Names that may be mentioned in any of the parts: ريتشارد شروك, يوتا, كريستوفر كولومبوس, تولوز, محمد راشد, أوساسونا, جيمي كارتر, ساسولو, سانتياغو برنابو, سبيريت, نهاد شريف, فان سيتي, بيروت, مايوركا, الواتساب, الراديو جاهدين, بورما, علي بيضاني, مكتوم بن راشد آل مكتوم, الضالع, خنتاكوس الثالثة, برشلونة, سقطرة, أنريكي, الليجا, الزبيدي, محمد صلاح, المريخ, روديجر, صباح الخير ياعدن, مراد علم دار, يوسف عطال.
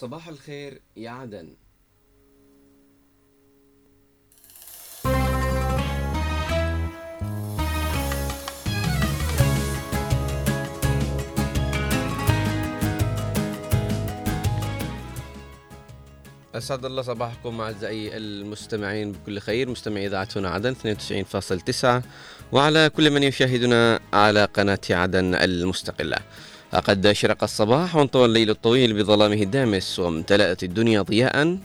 صباح الخير يا عدن. أسعد الله صباحكم أعزائي المستمعين بكل خير، مستمعي إذاعة هنا عدن 92.9 وعلى كل من يشاهدنا على قناة عدن المستقلة. لقد شرق الصباح وانطوى الليل الطويل بظلامه الدامس وامتلأت الدنيا ضياء،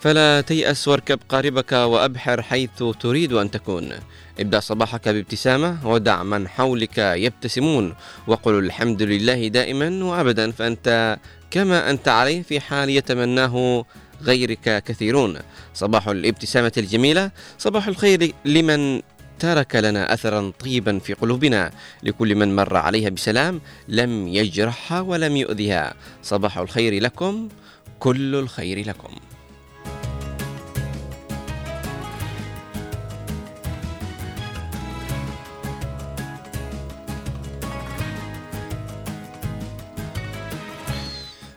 فلا تيأس واركب قاربك وأبحر حيث تريد أن تكون. ابدأ صباحك بابتسامة ودع من حولك يبتسمون، وقل الحمد لله دائما وأبدا، فأنت كما أنت عليه في حال يتمناه غيرك كثيرون. صباح الابتسامة الجميلة، صباح الخير لمن ترك لنا أثرا طيبا في قلوبنا، لكل من مر عليها بسلام لم يجرحها ولم يؤذيها. صباح الخير لكم، كل الخير لكم.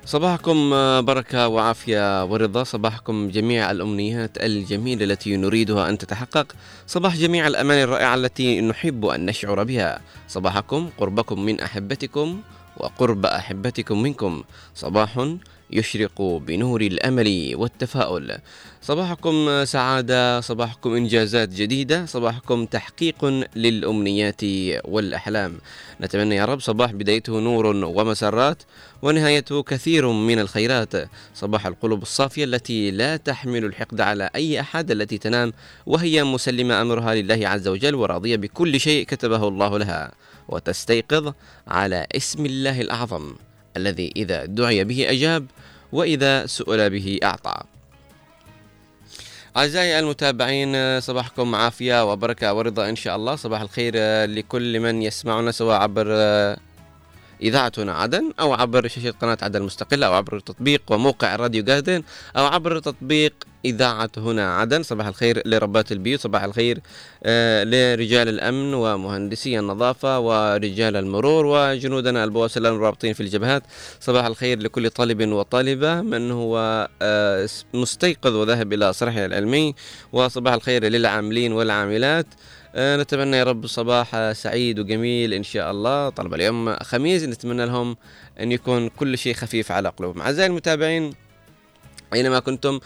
صباحكم بركة وعافية ورضا، صباحكم جميع الأمنيات الجميلة التي نريدها أن تتحقق، صباح جميع الأماني الرائعة التي نحب أن نشعر بها، صباحكم قربكم من أحبتكم وقرب أحبتكم منكم، صباح يشرق بنور الأمل والتفاؤل، صباحكم سعادة، صباحكم إنجازات جديدة، صباحكم تحقيق للأمنيات والأحلام. نتمنى يا رب صباح بدايته نور ومسرات ونهايته كثير من الخيرات، صباح القلوب الصافية التي لا تحمل الحقد على أي أحد، التي تنام وهي مسلمة أمرها لله عز وجل وراضية بكل شيء كتبه الله لها، وتستيقظ على اسم الله الأعظم الذي إذا دعي به أجاب وإذا سئل به أعطى. أعزائي المتابعين صباحكم عافية وبركة ورضا إن شاء الله. صباح الخير لكل من يسمعنا سواء عبر إذاعة هنا عدن أو عبر شاشة قناة عدن المستقلة أو عبر تطبيق وموقع الراديو جاهدين أو عبر تطبيق إذاعة هنا عدن. صباح الخير لربات البيوت، صباح الخير لرجال الأمن ومهندسي النظافة ورجال المرور وجنودنا البواسلة المرابطين في الجبهات. صباح الخير لكل طالب وطالبة من هو مستيقظ وذهب إلى صرحه العلمي، وصباح الخير للعاملين والعاملات. نتمنى يا رب صباح سعيد وجميل إن شاء الله. طلبة اليوم خميس، نتمنى لهم أن يكون كل شيء خفيف على قلوبهم. أعزائي المتابعين أينما كنتم،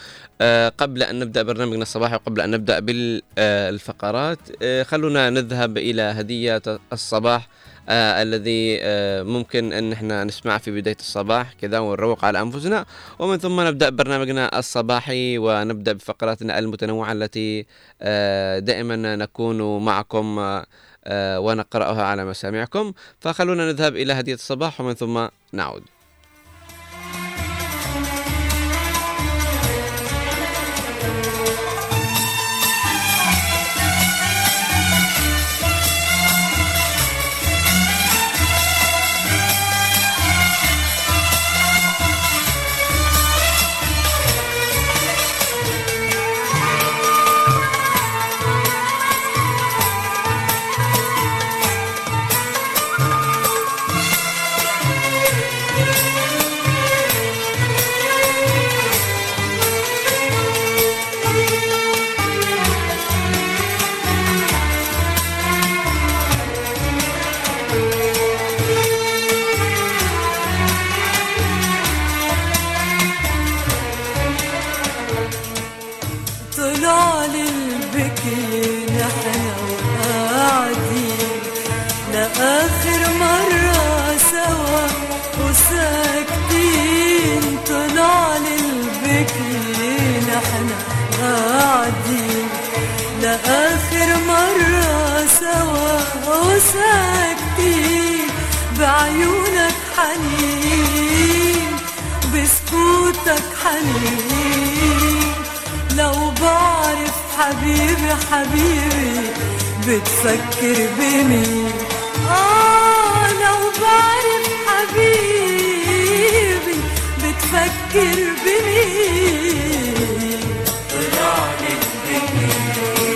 قبل أن نبدأ برنامجنا الصباحي وقبل أن نبدأ بالفقرات، خلونا نذهب إلى هدية الصباح الذي ممكن أن احنا نسمع في بداية الصباح كذا ونروق على أنفسنا، ومن ثم نبدأ برنامجنا الصباحي ونبدأ بفقراتنا المتنوعة التي دائما نكون معكم ونقرأها على مسامعكم. فخلونا نذهب إلى هدية الصباح ومن ثم نعود. بعيونك حنين، بسكوتك حنين، لو بعرف حبيبي حبيبي بتفكر بمين، لو بعرف حبيبي بتفكر بمين، طلعلي الدنيا تردني،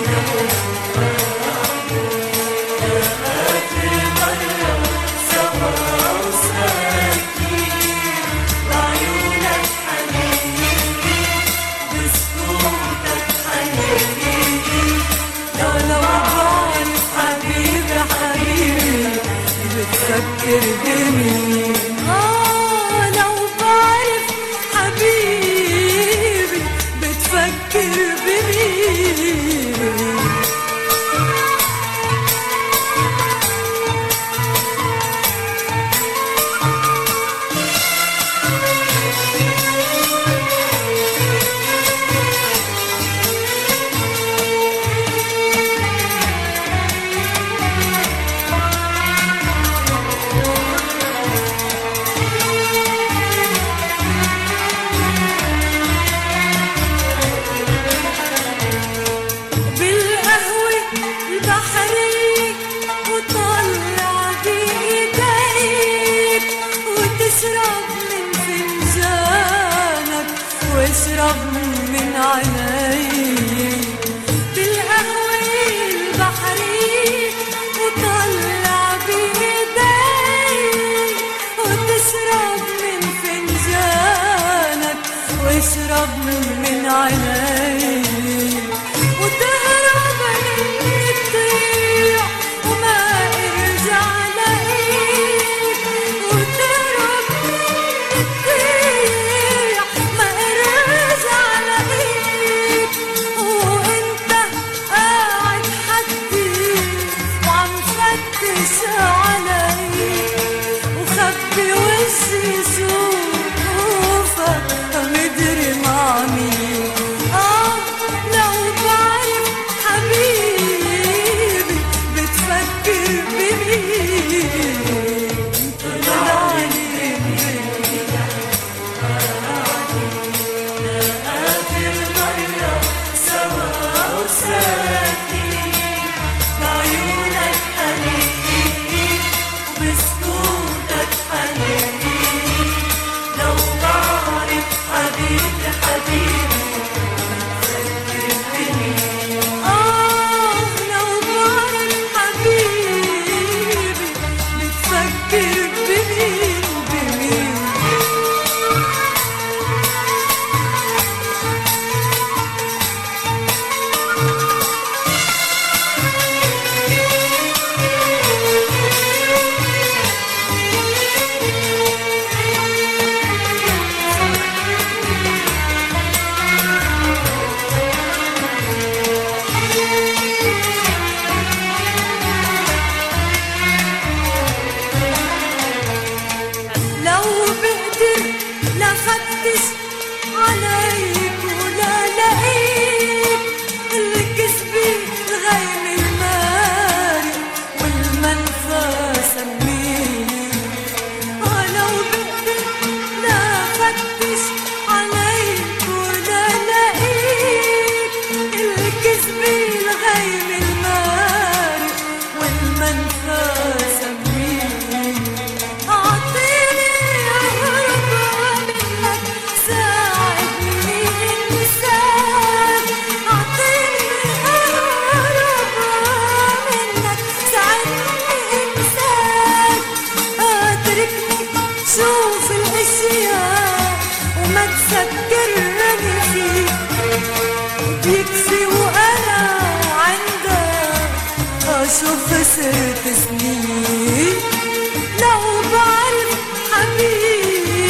لو بعرف حبيبي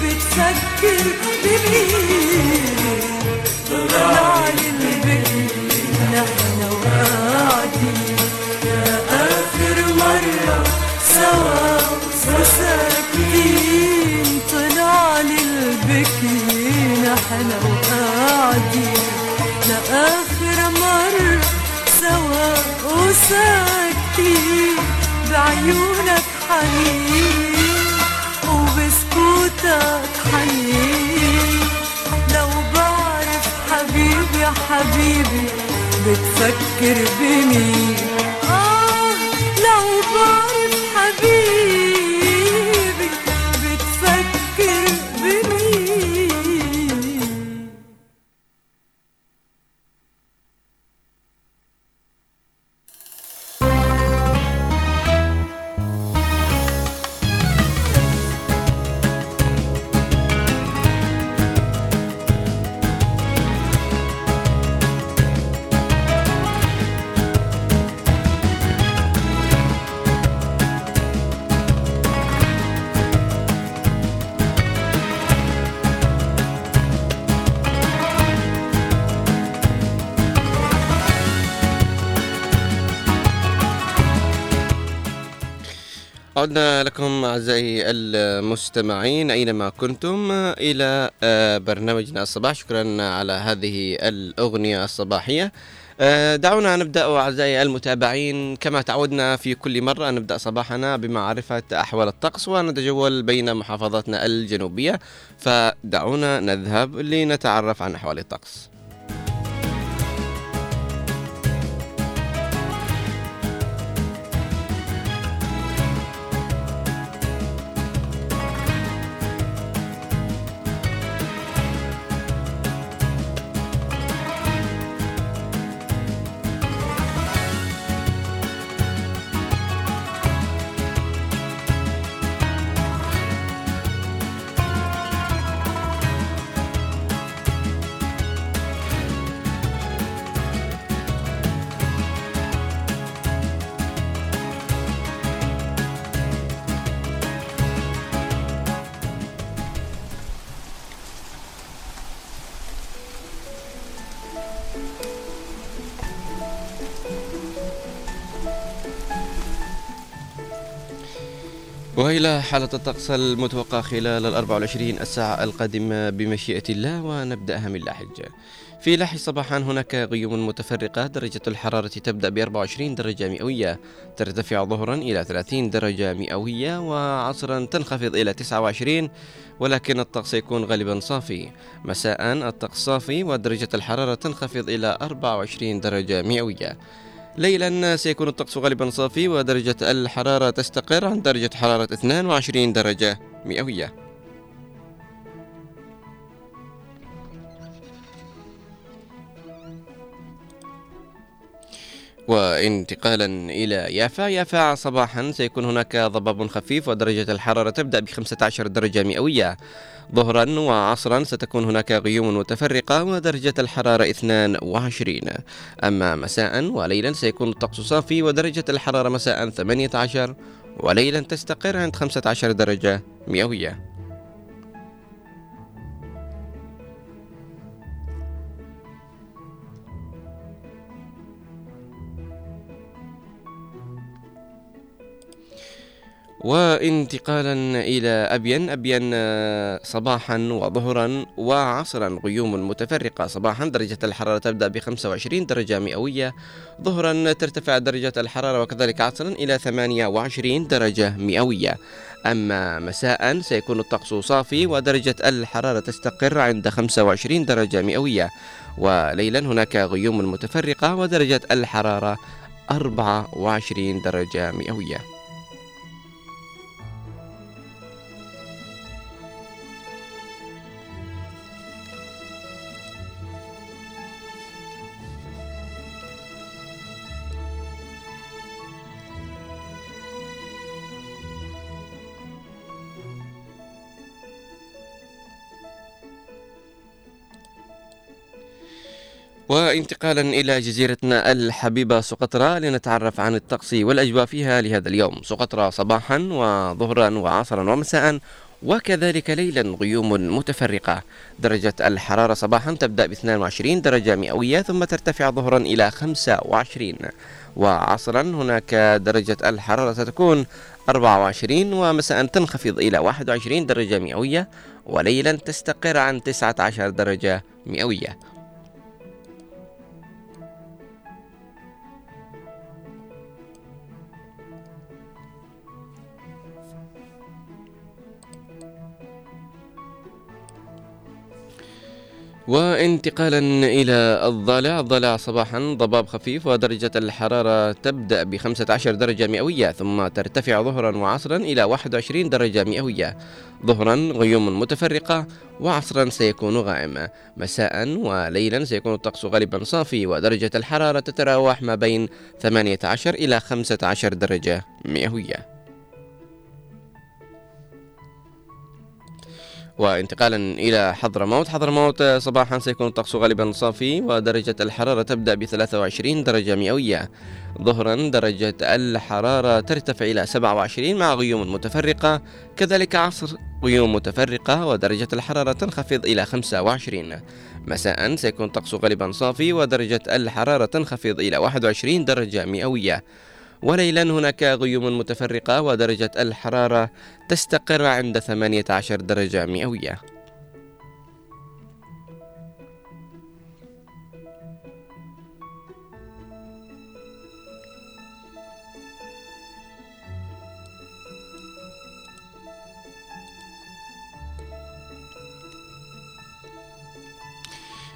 بتفكر بمين، حنين وبسكوتك حنين، لو بعرف حبيبي حبيبي بتفكر بمين، لو بعرف حبيبي بتفكر بمين. عدنا لكم أعزائي المستمعين أينما كنتم إلى برنامجنا الصباح. شكرا على هذه الأغنية الصباحية. دعونا نبدأ أعزائي المتابعين كما تعودنا في كل مرة، نبدأ صباحنا بمعرفة أحوال الطقس ونتجول بين محافظاتنا الجنوبية، فدعونا نذهب لنتعرف عن أحوال الطقس. وإلى حالة الطقس المتوقع خلال 24 الساعة القادمة بمشيئة الله، ونبدأها من لاحج. في لاحج صباحا هناك غيوم متفرقة، درجة الحرارة تبدأ ب 24 درجة مئوية، ترتفع ظهرا إلى 30 درجة مئوية، وعصرا تنخفض إلى 29، ولكن الطقس يكون غالبا صافي. مساء الطقس صافي ودرجة الحرارة تنخفض إلى 24 درجة مئوية. ليلا سيكون الطقس غالبا صافي ودرجة الحرارة تستقر عن درجة حرارة 22 درجة مئوية. وانتقالا إلى يافا، يافا صباحا سيكون هناك ضباب خفيف ودرجة الحرارة تبدأ ب 15 درجة مئوية، ظهرا وعصرا ستكون هناك غيوم متفرقة ودرجة الحرارة 22. أما مساء وليلا سيكون الطقس صافي ودرجة الحرارة مساء 18 وليلا تستقر عند 15 درجة مئوية. وانتقالا إلى أبين، أبين صباحا وظهرا وعصرا غيوم متفرقة. صباحا درجة الحرارة تبدأ ب 25 درجة مئوية، ظهرا ترتفع درجة الحرارة وكذلك عصرا إلى 28 درجة مئوية. أما مساء سيكون الطقس صافي ودرجة الحرارة تستقر عند 25 درجة مئوية، وليلا هناك غيوم متفرقة ودرجة الحرارة 24 درجة مئوية. وانتقالا إلى جزيرتنا الحبيبة سقطرة لنتعرف عن الطقس والأجواء فيها لهذا اليوم. سقطرة صباحا وظهرا وعصرا ومساء وكذلك ليلا غيوم متفرقة، درجة الحرارة صباحا تبدأ ب 22 درجة مئوية ثم ترتفع ظهرا إلى 25، وعصرا هناك درجة الحرارة ستكون 24 ومساء تنخفض إلى 21 درجة مئوية، وليلا تستقر عن 19 درجة مئوية. وانتقالا إلى الضالع. الضالع صباحا ضباب خفيف ودرجة الحرارة تبدأ ب 15 درجة مئوية ثم ترتفع ظهرا وعصرا إلى 21 درجة مئوية. ظهرا غيوم متفرقة وعصرا سيكون غائم. مساء وليلا سيكون الطقس غالبا صافي ودرجة الحرارة تتراوح ما بين 18 إلى 15 درجة مئوية. وانتقالا إلى حضرموت. حضرموت صباحا سيكون الطقس غالبا صافي ودرجة الحرارة تبدأ ب 23 درجة مئوية. ظهرا درجة الحرارة ترتفع إلى 27 مع غيوم متفرقة، كذلك عصر غيوم متفرقة ودرجة الحرارة تنخفض إلى 25. مساء سيكون الطقس غالبا صافي ودرجة الحرارة تنخفض إلى 21 درجة مئوية. وليلا هناك غيوم متفرقة ودرجة الحرارة تستقر عند 18 درجة مئوية.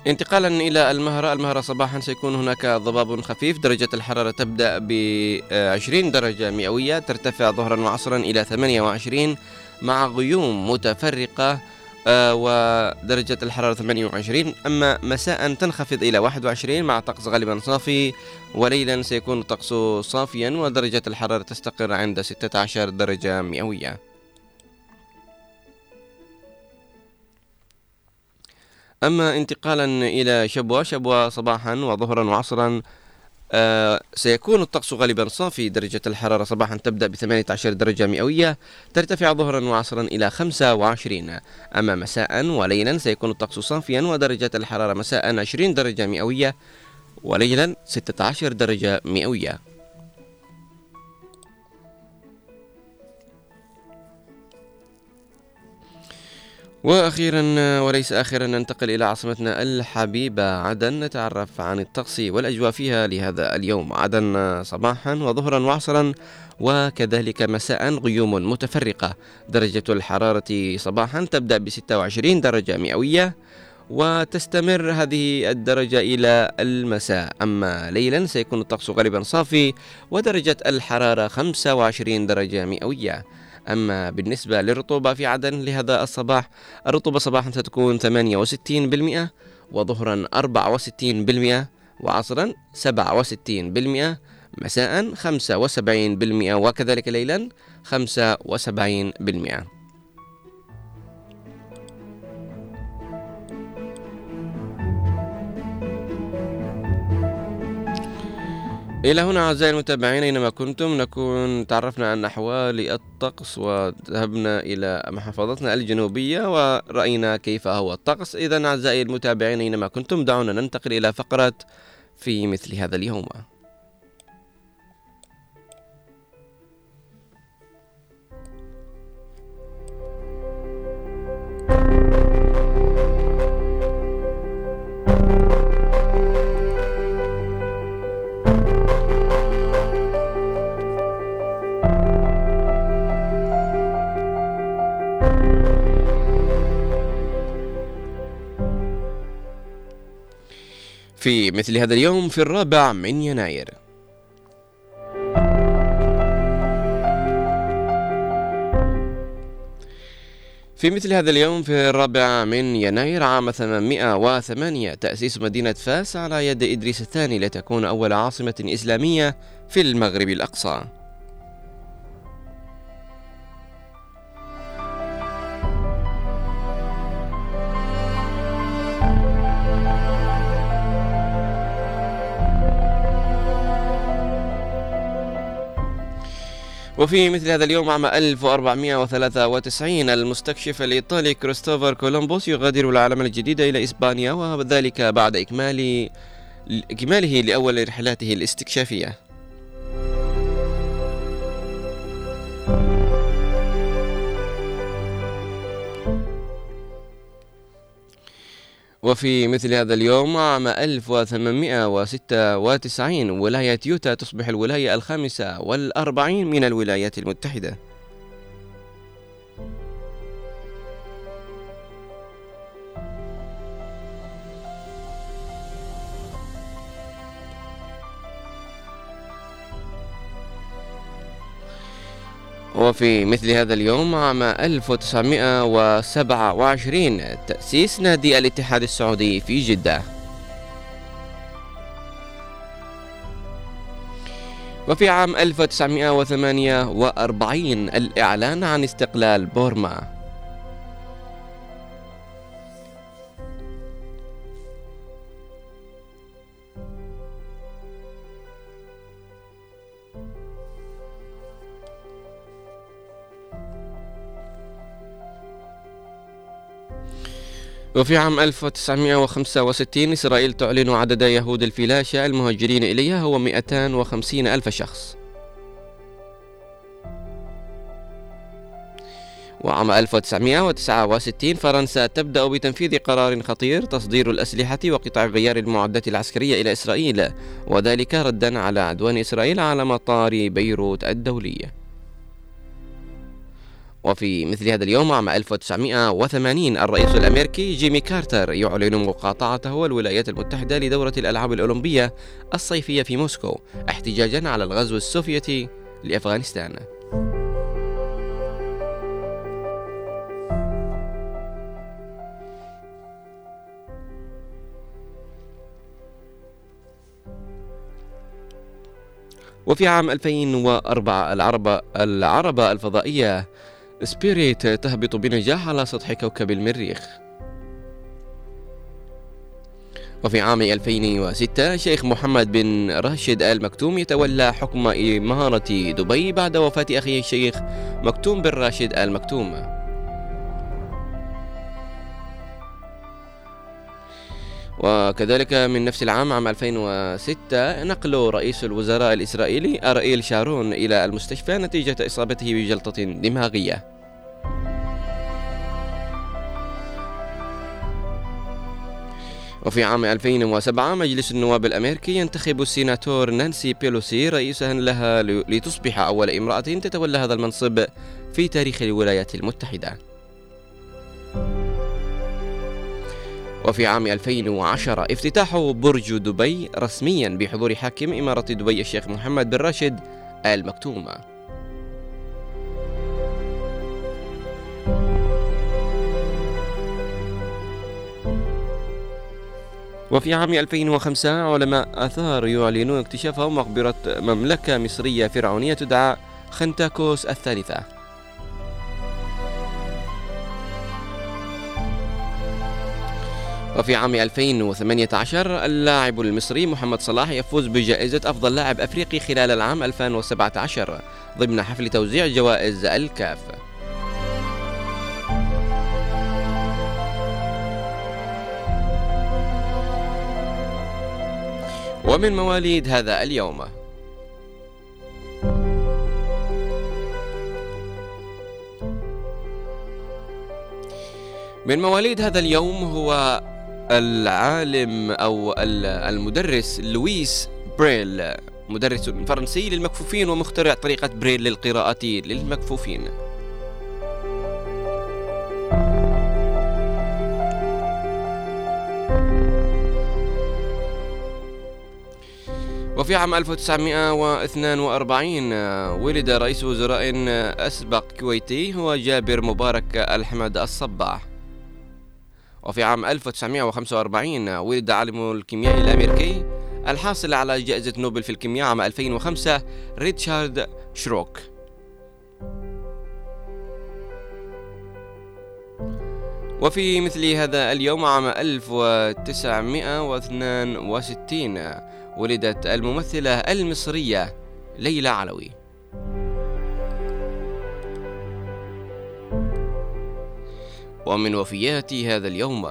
انتقالا إلى المهرة. المهرة صباحا سيكون هناك ضباب خفيف، درجة الحرارة تبدأ ب 20 درجة مئوية، ترتفع ظهرا وعصرا إلى 28 مع غيوم متفرقة ودرجة الحرارة 28. أما مساء تنخفض إلى 21 مع طقس غالبا صافي، وليلا سيكون الطقس صافيا ودرجة الحرارة تستقر عند 16 درجة مئوية. أما انتقالا إلى شبوة. شبوة صباحا وظهرا وعصرا سيكون الطقس غالبا صافي، درجة الحرارة صباحا تبدأ ب 18 درجة مئوية، ترتفع ظهرا وعصرا إلى 25. أما مساء وليلا سيكون الطقس صافيا ودرجة الحرارة مساء 20 درجة مئوية وليلا 16 درجة مئوية. وأخيرا وليس آخرا ننتقل إلى عاصمتنا الحبيبة عدن، نتعرف عن الطقس والأجواء فيها لهذا اليوم. عدن صباحا وظهرا وعصرا وكذلك مساء غيوم متفرقة، درجة الحرارة صباحا تبدأ ب 26 درجة مئوية وتستمر هذه الدرجة إلى المساء. أما ليلا سيكون الطقس غالبا صافي ودرجة الحرارة 25 درجة مئوية. أما بالنسبة للرطوبة في عدن لهذا الصباح، الرطوبة صباحا ستكون 68%، وظهرا 64%، وعصرا 67%، مساء 75%، وكذلك ليلا 75%. إلى هنا أعزائي المتابعين أينما كنتم نكون تعرفنا عن أحوال الطقس وذهبنا إلى محافظتنا الجنوبية ورأينا كيف هو الطقس. إذن أعزائي المتابعين أينما كنتم دعونا ننتقل إلى فقرة في مثل هذا اليوم. في مثل هذا اليوم في 4 يناير، في مثل هذا اليوم في 4 يناير عام 808 تأسيس مدينة فاس على يد إدريس الثاني لتكون أول عاصمة إسلامية في المغرب الأقصى. وفي مثل هذا اليوم عام 1493 المستكشف الإيطالي كريستوفر كولومبوس يغادر العالم الجديد إلى إسبانيا، وذلك بعد إكماله لأول رحلاته الاستكشافية. وفي مثل هذا اليوم عام 1896 ولاية يوتا تصبح الولاية 45 من الولايات المتحدة. وفي مثل هذا اليوم عام 1927 تأسيس نادي الاتحاد السعودي في جدة. وفي عام 1948 الإعلان عن استقلال بورما. وفي عام 1965 إسرائيل تعلن عدد يهود الفلاشة المهاجرين إليها هو 250 ألف شخص. وعام 1969 فرنسا تبدأ بتنفيذ قرار خطير تصدير الأسلحة وقطع غيار المعدات العسكرية إلى إسرائيل، وذلك ردا على عدوان إسرائيل على مطار بيروت الدولي. وفي مثل هذا اليوم عام 1980 الرئيس الأمريكي جيمي كارتر يعلن مقاطعته الولايات المتحدة لدورة الألعاب الأولمبية الصيفية في موسكو احتجاجا على الغزو السوفيتي لأفغانستان. وفي عام 2004 العربة الفضائية سبيريت تهبط بنجاح على سطح كوكب المريخ. وفي عام 2006 شيخ محمد بن راشد آل مكتوم يتولى حكم إمارة دبي بعد وفاة أخيه الشيخ مكتوم بن راشد آل مكتوم. وكذلك من نفس العام عام 2006 نقل رئيس الوزراء الإسرائيلي أرييل شارون إلى المستشفى نتيجة إصابته بجلطة دماغية. وفي عام 2007 مجلس النواب الأمريكي ينتخب السيناتور نانسي بيلوسي رئيسا لها لتصبح أول امرأة تتولى هذا المنصب في تاريخ الولايات المتحدة. وفي عام 2010 افتتاح برج دبي رسميا بحضور حاكم إمارة دبي الشيخ محمد بن راشد آل مكتوم. وفي عام 2005 علماء آثار يعلنون اكتشاف مقبرة مملكة مصرية فرعونية تدعى خنتاكوس الثالثة. وفي عام 2018 اللاعب المصري محمد صلاح يفوز بجائزة أفضل لاعب أفريقي خلال العام 2017 ضمن حفل توزيع جوائز الكاف. ومن مواليد هذا اليوم هو العالم أو المدرس لويس بريل، مدرس فرنسي للمكفوفين ومخترع طريقة بريل للقراءة للمكفوفين. وفي عام 1942 ولد رئيس وزراء أسبق كويتي هو جابر مبارك الحمد الصباح. وفي عام 1945 ولد عالم الكيمياء الأمريكي الحاصل على جائزة نوبل في الكيمياء عام 2005 ريتشارد شروك. وفي مثل هذا اليوم عام 1962 ولدت الممثلة المصرية ليلى علوي. ومن وفيات هذا اليوم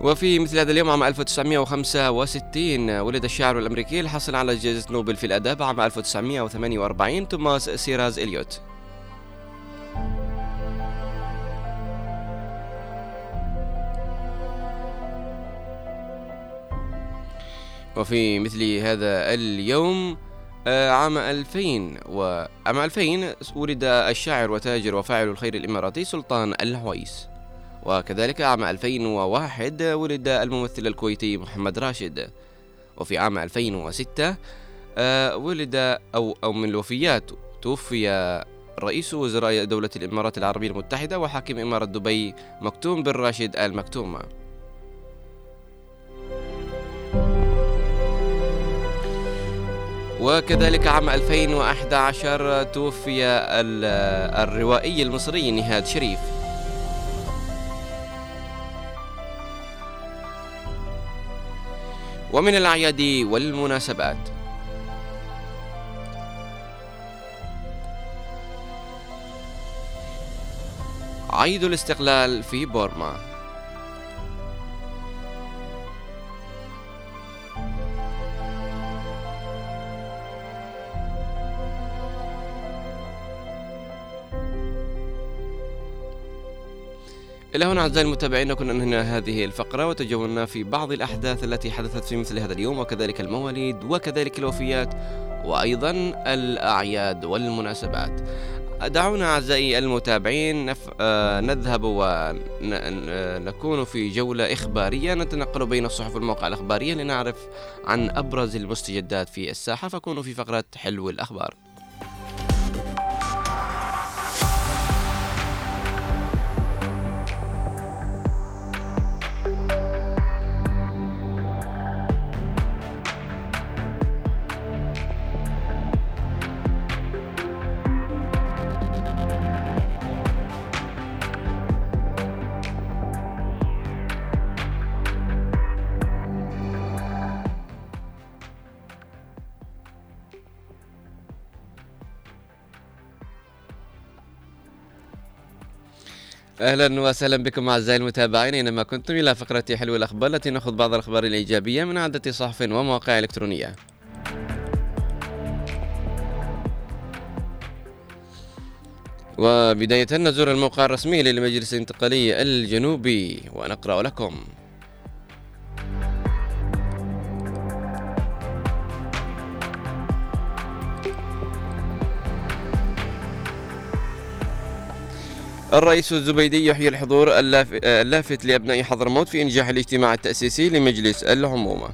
وفي مثل هذا اليوم عام 1965 ولد الشاعر الأمريكي الحاصل على جائزة نوبل في الأداب عام 1948 توماس سيراز إليوت. وفي مثل هذا اليوم عام 2000 ولد الشاعر وتاجر وفاعل الخير الإماراتي سلطان العويس. وكذلك عام 2001 ولد الممثل الكويتي محمد راشد. وفي عام 2006 ولد أو من الوفيات توفي رئيس وزراء دولة الإمارات العربية المتحدة وحاكم إمارة دبي مكتوم بن راشد آل مكتوم. وكذلك عام 2011 توفي الروائي المصري نهاد شريف. ومن الأعياد والمناسبات، عيد الاستقلال في بورما، إلى هنا أعزائي المتابعين كنا ننهي هذه الفقرة وتجولنا في بعض الأحداث التي حدثت في مثل هذا اليوم، وكذلك المواليد وكذلك الوفيات وأيضا الأعياد والمناسبات. دعونا أعزائي المتابعين نذهب ونكون في جولة إخبارية نتنقل بين الصحف والمواقع الإخبارية لنعرف عن أبرز المستجدات في الساحة، فكونوا في فقرة حلو الأخبار. أهلا وسهلا بكم أعزائي المتابعين أينما كنتم إلى فقرة حلو الأخبار التي نأخذ بعض الأخبار الإيجابية من عدة صحف ومواقع إلكترونية. وبداية نزور الموقع الرسمي للمجلس الانتقالي الجنوبي ونقرأ لكم: الرئيس الزبيدي يحيي الحضور اللافت لأبناء حضرموت في إنجاح الاجتماع التأسيسي لمجلس العمومة.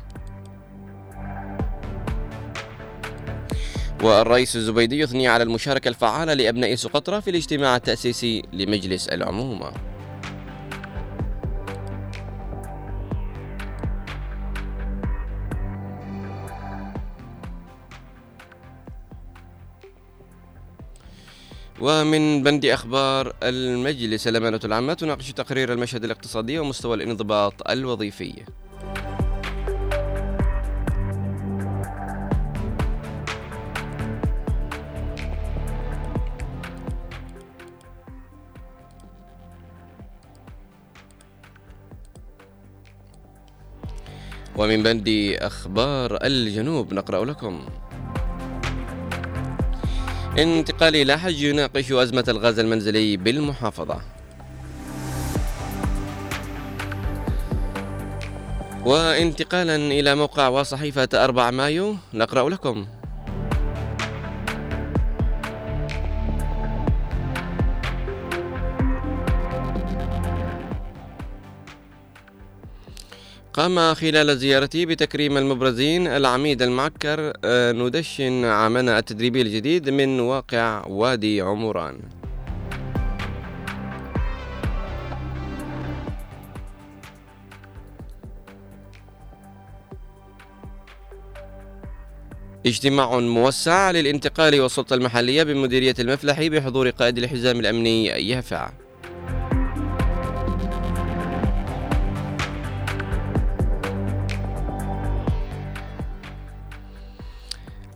والرئيس الزبيدي يثني على المشاركة الفعالة لأبناء سقطرة في الاجتماع التأسيسي لمجلس العمومة. ومن بند أخبار المجلس الأمانة العامة تناقش تقرير المشهد الاقتصادي ومستوى الانضباط الوظيفي. ومن بند أخبار الجنوب نقرأ لكم: انتقال إلى حج يناقش أزمة الغاز المنزلي بالمحافظة. وانتقالا إلى موقع وصحيفة 4 مايو نقرأ لكم: قام خلال زيارتي بتكريم المبرزين العميد المعكر ندشن عامنا التدريبي الجديد من واقع وادي عموران. اجتماع موسع للانتقال والسلطة المحلية بمديرية المفلحي بحضور قائد الحزام الأمني يافع.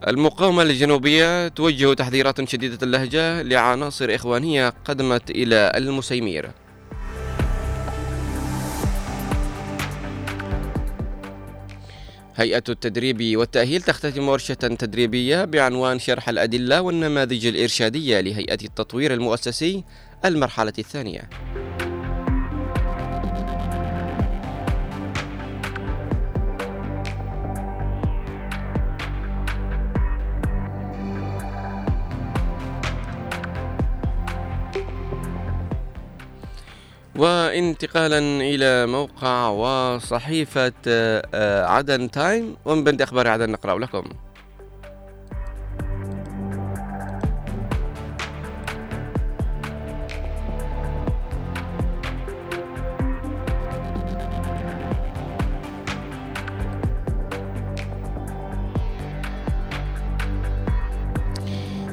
المقاومة الجنوبية توجه تحذيرات شديدة اللهجة لعناصر إخوانية قدمت إلى المسيمير. هيئة التدريب والتأهيل تختتم ورشة تدريبية بعنوان شرح الأدلة والنماذج الإرشادية لهيئة التطوير المؤسسي المرحلة الثانية. وانتقالا إلى موقع وصحيفة عدن تايم، ومن بند أخبار عدن نقرأ لكم.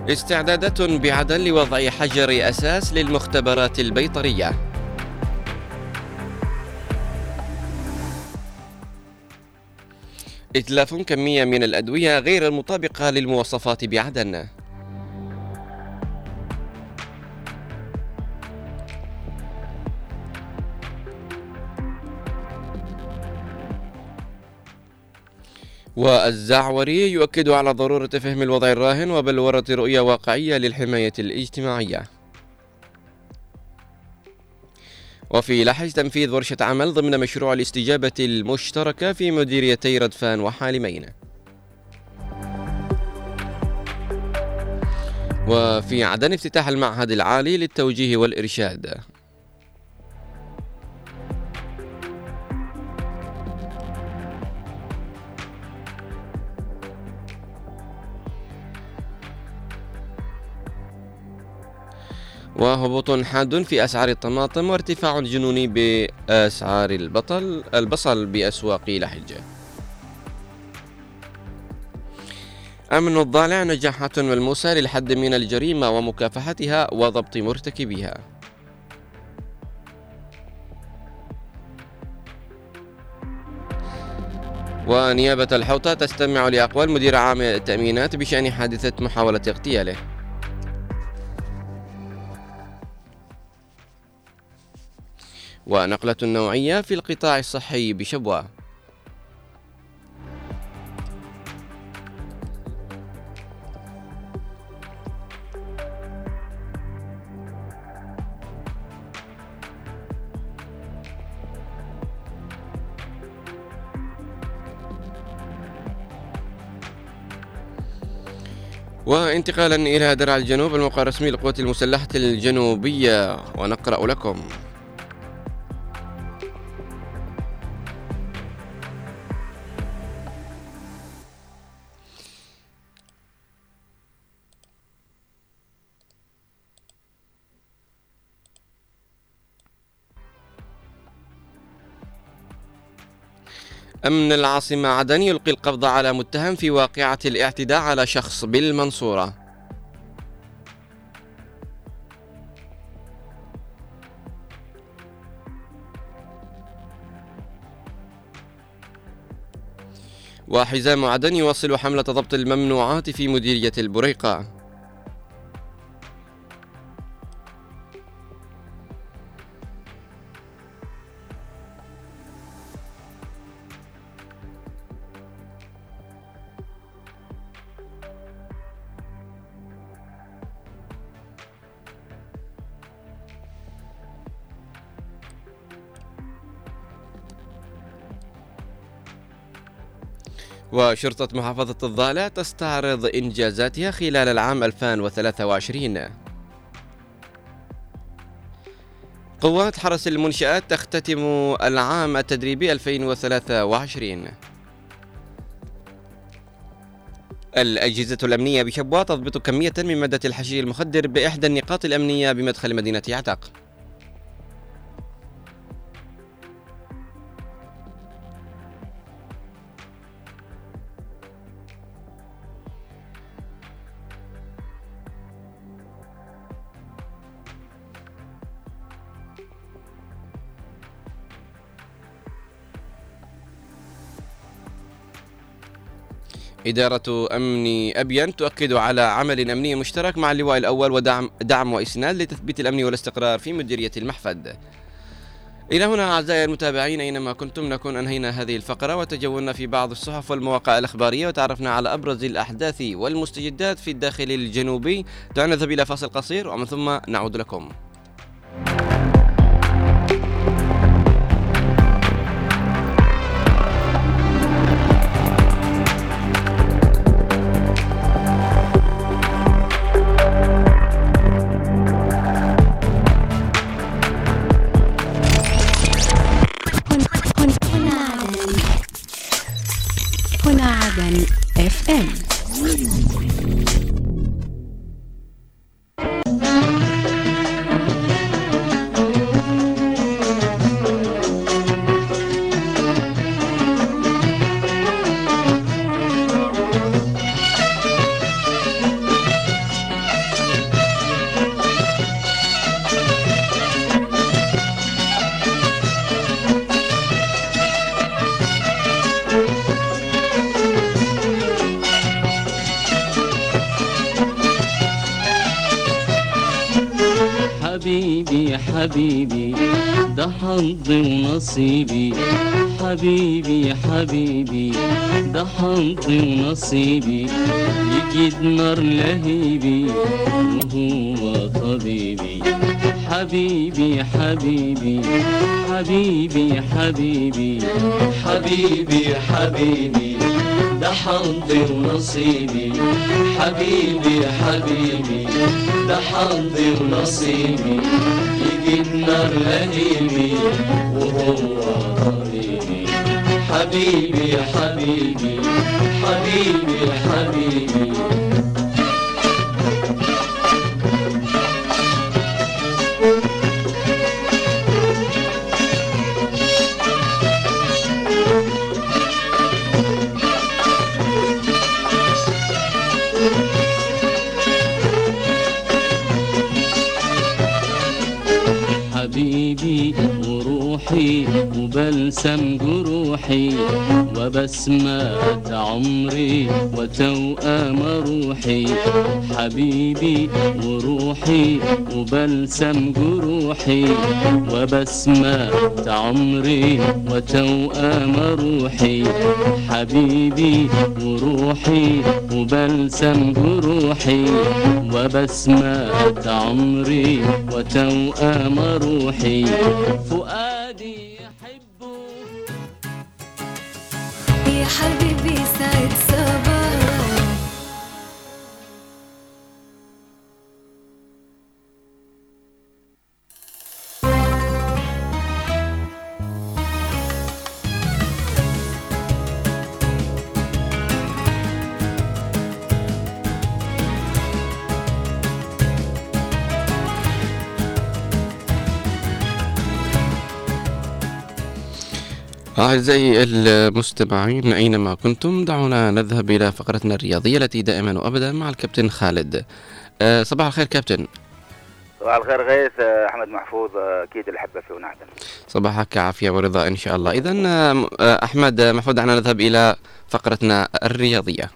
استعدادات بعدن لوضع حجر أساس للمختبرات البيطرية. إتلاف كمية من الأدوية غير المطابقة للمواصفات بعدن. والزعوري يؤكد على ضرورة فهم الوضع الراهن وبلورة رؤية واقعية للحماية الاجتماعية. وفي لحج تنفيذ ورشة عمل ضمن مشروع الاستجابة المشتركة في مديريتي ردفان وحالمين. وفي عدن افتتاح المعهد العالي للتوجيه والإرشاد. وهبوط حاد في أسعار الطماطم وارتفاع جنوني بأسعار البصل بأسواق لحج. أمن الضالع نجاحات ملموسة للحد من الجريمة ومكافحتها وضبط مرتكبيها. ونيابة الحوطة تستمع لأقوال مدير عام التأمينات بشأن حادثة محاولة اغتياله. ونقلة نوعية في القطاع الصحي بشبوة. وانتقالا إلى درع الجنوب، الموقع الرسمي للقوات المسلحة الجنوبية، ونقرأ لكم. أمن العاصمة عدن يلقي القبض على متهم في واقعة الاعتداء على شخص بالمنصورة. وحزام عدن يواصل حملة ضبط الممنوعات في مديرية البريقة. وشرطة محافظة الضالع تستعرض إنجازاتها خلال العام 2023. قوات حرس المنشآت تختتم العام التدريبي 2023. الأجهزة الأمنية بشبوة تضبط كمية من مادة الحشيش المخدر بإحدى النقاط الأمنية بمدخل مدينة عتق. إدارة أمن أبين تؤكد على عمل أمني مشترك مع اللواء الأول ودعم وإسناد لتثبيت الأمن والاستقرار في مديرية المحفد. إلى هنا أعزائي المتابعين أينما كنتم نكون أنهينا هذه الفقرة وتجولنا في بعض الصحف والمواقع الإخبارية وتعرفنا على أبرز الأحداث والمستجدات في الداخل الجنوبي. دعونا نذهب إلى فاصل قصير ومن ثم نعود لكم. عدن اف ام. حبيبي ده حظي ونصيبي، حبيبي حبيبي ده حظي ونصيبي، يجي نار لهيبي وهو طبيبي. حبيبي حبيبي حبيبي حبيبي حبيبي حبيبي ده حظي ونصيبي، حبيبي حبيبي ده حظي ونصيبي، النار لهيبي وهو طبيبي. حبيبي حبيبي حبيبي حبيبي وبلسم جروحي وبسمة عمري وتوأم روحي. حبيبي وروحي وبلسم جروحي وبسمة عمري وتوأم روحي، حبيبي وروحي وبلسم جروحي وبسمة عمري وتوأم روحي، فؤادي حبيبي سعد صباح. أعزائي المستمعين أينما كنتم، دعونا نذهب إلى فقرتنا الرياضية التي دائما وأبدا مع الكابتن خالد. صباح الخير كابتن. صباح الخير غيث، أحمد محفوظ، أكيد الحبة في ونعدن. صباحك عافية ورضا إن شاء الله. إذن أحمد محفوظ، دعنا نذهب إلى فقرتنا الرياضية.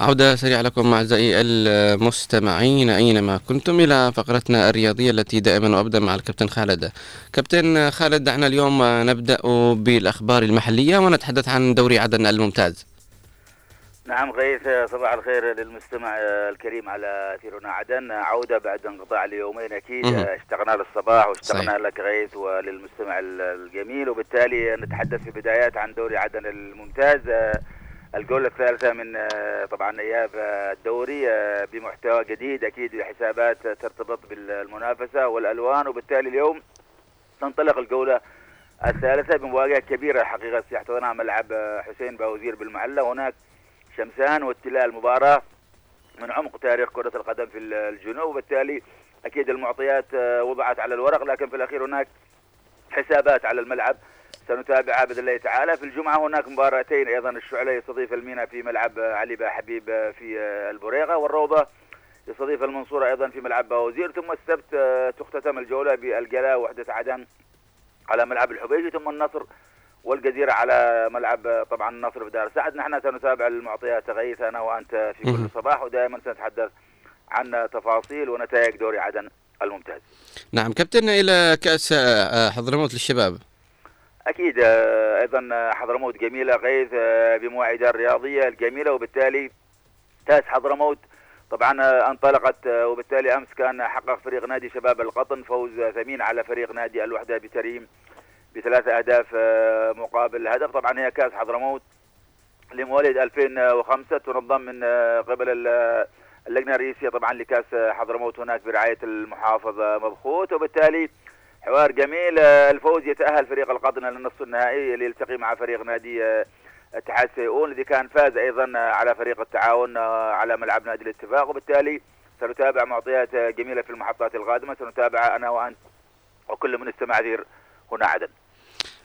عودة سريعة لكم أعزائي المستمعين أينما كنتم إلى فقرتنا الرياضية التي دائما وأبدأ مع الكابتن خالد. كابتن خالد، دعنا اليوم نبدأ بالأخبار المحلية ونتحدث عن دوري عدن الممتاز. نعم غيث، صباح الخير للمستمع الكريم على أثيرنا عدن. عودة بعد انقطاع ليومين، أكيد اشتغنا للصباح واشتغنا لك غيث وللمستمع الجميل، وبالتالي نتحدث في بدايات عن دوري عدن الممتاز. الجولة الثالثة من طبعا اياب الدوري بمحتوى جديد اكيد وحسابات ترتبط بالمنافسة والالوان، وبالتالي اليوم تنطلق الجولة الثالثة بمواجهة كبيرة حقيقة سيحتضنها ملعب حسين باوزير بالمعلة. هناك شمسان والتلال، مباراة من عمق تاريخ كرة القدم في الجنوب، وبالتالي اكيد المعطيات وضعت على الورق، لكن في الاخير هناك حسابات على الملعب سنتابعها بإذن الله تعالى. في الجمعة هناك مباراتين أيضا، الشعلة يستضيف المينا في ملعب علي بها حبيب في البريغة، والروضة يستضيف المنصورة أيضا في ملعب باوزير، ثم السبت تختتم الجولة بالقلاء وحدة عدن على ملعب الحبيجي، ثم النصر والجزيرة على ملعب طبعا النصر في دار سعد. نحن سنتابع المعطيات غيث أنا وأنت في كل صباح، ودائما سنتحدث عن تفاصيل ونتائج دوري عدن الممتاز. نعم كابتن، إلى كأس حضرموت للشباب. أكيد أيضا حضرموت جميلة غيث بمواعيدها الرياضية الجميلة، وبالتالي كأس حضرموت طبعا انطلقت، وبالتالي امس كان حقق فريق نادي شباب القطن فوز ثمين على فريق نادي الوحدة بتريم بثلاثة اهداف مقابل هدف. طبعا هي كاس حضرموت لمواليد 2005 تنظم من قبل اللجنة الرئيسية طبعا لكاس حضرموت هناك برعاية المحافظ مبخوت، وبالتالي حوار جميل. الفوز يتأهل فريق القطن للنصف النهائي اللي يلتقي مع فريق نادي اتحاد سيئون الذي كان فاز ايضا على فريق التعاون على ملعب نادي الاتفاق، وبالتالي سنتابع معطيات جميلة في المحطات القادمة، سنتابع انا وانت وكل من السماعير هنا عدن.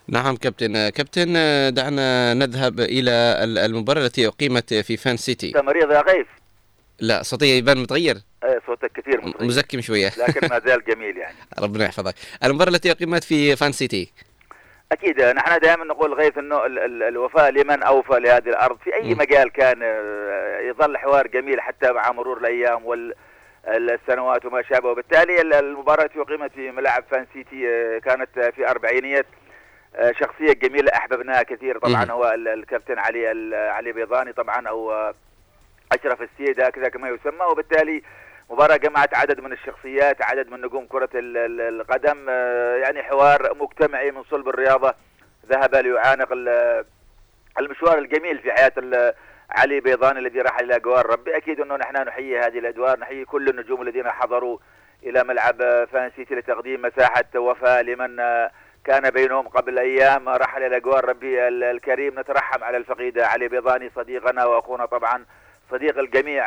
نعم كابتن دعنا نذهب الى المباراة التي اقيمت في فان سيتي. انت مريض يا غيث؟ لا صوتي يبان متغير. صوتك كثير متغير. مزكم شويه لكن ما زال جميل يعني. ربنا يحفظك. المباراة التي اقيمت في فان سيتي، اكيد نحن دائما نقول غيث انه الوفاء لمن اوفى لهذه الارض في اي مجال كان، يظل حوار جميل حتى مع مرور الايام والسنوات وما شابه. وبالتالي المباراة التي اقيمت في ملعب فان سيتي كانت في اربعينيات شخصية جميلة أحببناها كثير طبعا هو الكابتن علي بيضاني طبعا أو أشرف السيد هكذا كما يسمى. وبالتالي مباراة جمعت عدد من الشخصيات، عدد من نجوم كرة القدم، يعني حوار مجتمعي من صلب الرياضة ذهب ليعانق المشوار الجميل في حياة علي بيضاني الذي راح إلى أجوار ربي. أكيد أنه نحن نحيي هذه الأدوار، نحيي كل النجوم الذين حضروا إلى ملعب فان سيتي لتقديم مساحة وفاة لمن كان بينهم قبل أيام رحل إلى جوار ربي الكريم. نترحم على الفقيد علي بيضاني صديقنا وأخونا طبعا صديق الجميع،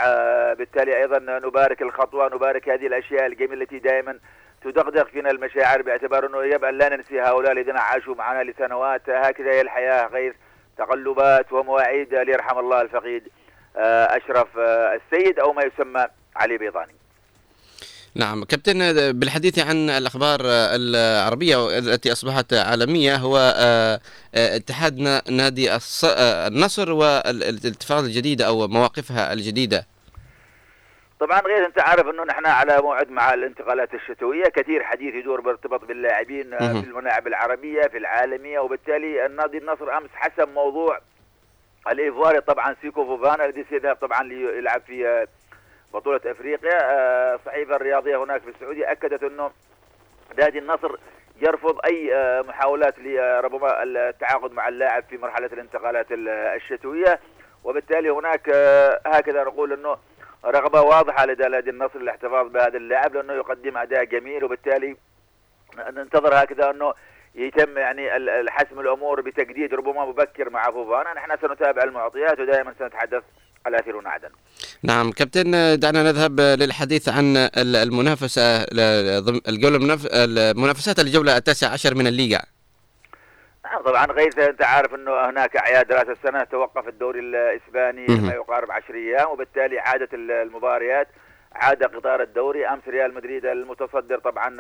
بالتالي أيضا نبارك الخطوة، نبارك هذه الأشياء الجميلة التي دائما تدغدغ فينا المشاعر، باعتبار أنه يجب أن لا ننسي هؤلاء الذين عاشوا معنا لسنوات. هكذا هي الحياة غير تقلبات ومواعيد. ليرحم الله الفقيد أشرف السيد أو ما يسمى علي بيضاني. نعم كابتن، بالحديث عن الأخبار العربية التي أصبحت عالمية، هو اتحادنا نادي النصر والاتفاق الجديد أو مواقفها الجديدة. طبعا غير أنت عارف أنه نحن على موعد مع الانتقالات الشتوية، كثير حديث يدور بارتباط باللاعبين في الملاعب العربية في العالمية، وبالتالي النادي النصر أمس حسم موضوع الإيفواري طبعا سيكو فوفانا الذي سيذهب طبعا ليلعب في بطولة أفريقيا. صحيفة الرياضية هناك في السعودية أكدت أنه نادي النصر يرفض أي محاولات لربما التعاقد مع اللاعب في مرحلة الانتقالات الشتوية، وبالتالي هناك هكذا نقول أنه رغبة واضحة لدى نادي النصر للاحتفاظ بهذا اللاعب لأنه يقدم أداء جميل، وبالتالي ننتظر هكذا أنه يتم يعني حسم الأمور بتجديد ربما مبكر مع فوفانا. نحن سنتابع المعطيات ودائما سنتحدث على جيرونا عدن. نعم كابتن، دعنا نذهب للحديث عن المنافسة المنافسات الجولة 19 من الليجا. نعم طبعا غيث أنت عارف أنه هناك أعياد رأس السنة، توقف الدوري الإسباني ما يقارب 10 أيام، وبالتالي عادت المباريات، عاد قطار الدوري. أمس ريال مدريد المتصدر طبعا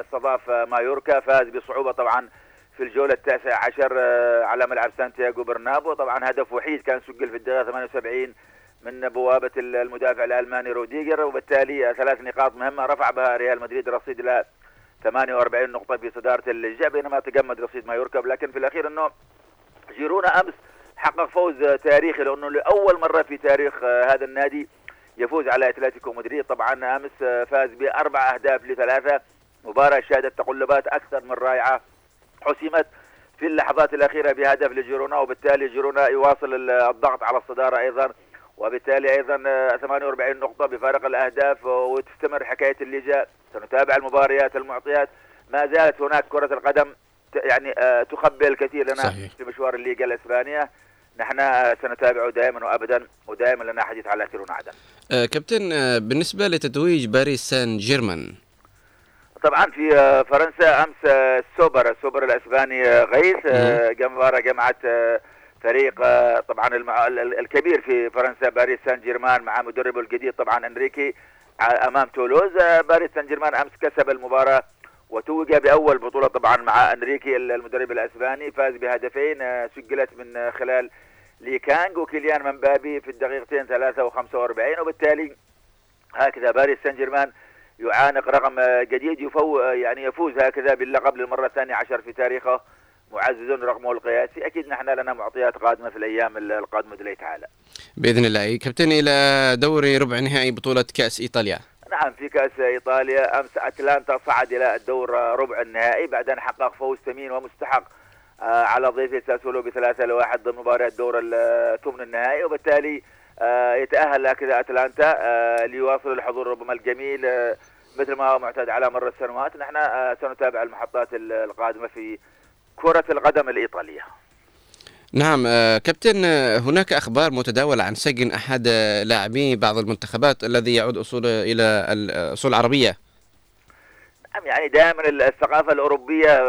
استضاف مايوركا، فاز بصعوبة طبعا في الجولة 19 على ملعب سانتياغو برنابو. طبعا هدف وحيد كان سجل في الدقيقة 78 من بوابة المدافع الألماني روديجر، وبالتالي 3 نقاط مهمة رفع بها ريال مدريد رصيد إلى 48 نقطة في صدارة الليجا، بينما تجمد رصيد مايوركا. لكن في الأخير أنه جيرونا أمس حقق فوز تاريخي، لأنه لأول مرة في تاريخ هذا النادي يفوز على أتلاتيكو مدريد. طبعا أمس فاز ب4-3، مباراة شهدت تقلبات أكثر من رائعة حسمت في اللحظات الأخيرة بهدف لجيرونا، وبالتالي جيرونا يواصل الضغط على الصدارة أيضا، وبالتالي أيضا 48 نقطة بفارق الأهداف وتستمر حكاية الليجا. سنتابع المباريات، المعطيات، ما زالت هناك كرة القدم يعني تخبي الكثير لنا صحيح. في مشوار الليجا الإسبانية نحن سنتابعه دائما وأبدا، ودائما لنا حديث على كيرونا عدن. كابتن، بالنسبة لتتويج باريس سان جيرمان طبعا في فرنسا، امس السوبر الاسباني غيث جمعت فريق طبعا الكبير في فرنسا باريس سان جيرمان مع مدربه الجديد طبعا أنريكي امام تولوز. باريس سان جيرمان امس كسب المباراه وتوج باول بطوله طبعا مع أنريكي المدرب الاسباني، فاز بهدفين سجلت من خلال ليكانج وكيليان مبابي في الدقيقتين 43 و45، وبالتالي هكذا باريس سان جيرمان يعانق رقم جديد، يعني يفوز هكذا باللقب للمرة الثانية 10 في تاريخه معززون رقمه القياسي. أكيد نحن لنا معطيات قادمة في الأيام القادمة لله تعالى بإذن الله. كابتن إلى دوري ربع نهائي بطولة كأس إيطاليا. نعم في كأس إيطاليا أمس أتلانتا صعد إلى الدور ربع النهائي بعد أن حقق فوز ثمين ومستحق على ضيفه ساسولو 3-1 ضمن مباراة دور الثمن النهائي، وبالتالي يتأهل هكذا أتلانتا ليواصل الحضور ربما الجميل مثل ما هو معتاد على مر السنوات. نحن سنتابع المحطات القادمة في كرة القدم الإيطالية. نعم كابتن، هناك أخبار متداولة عن سجن أحد لاعبي بعض المنتخبات الذي يعود أصوله إلى الأصول العربية. نعم يعني دائما الثقافة الأوروبية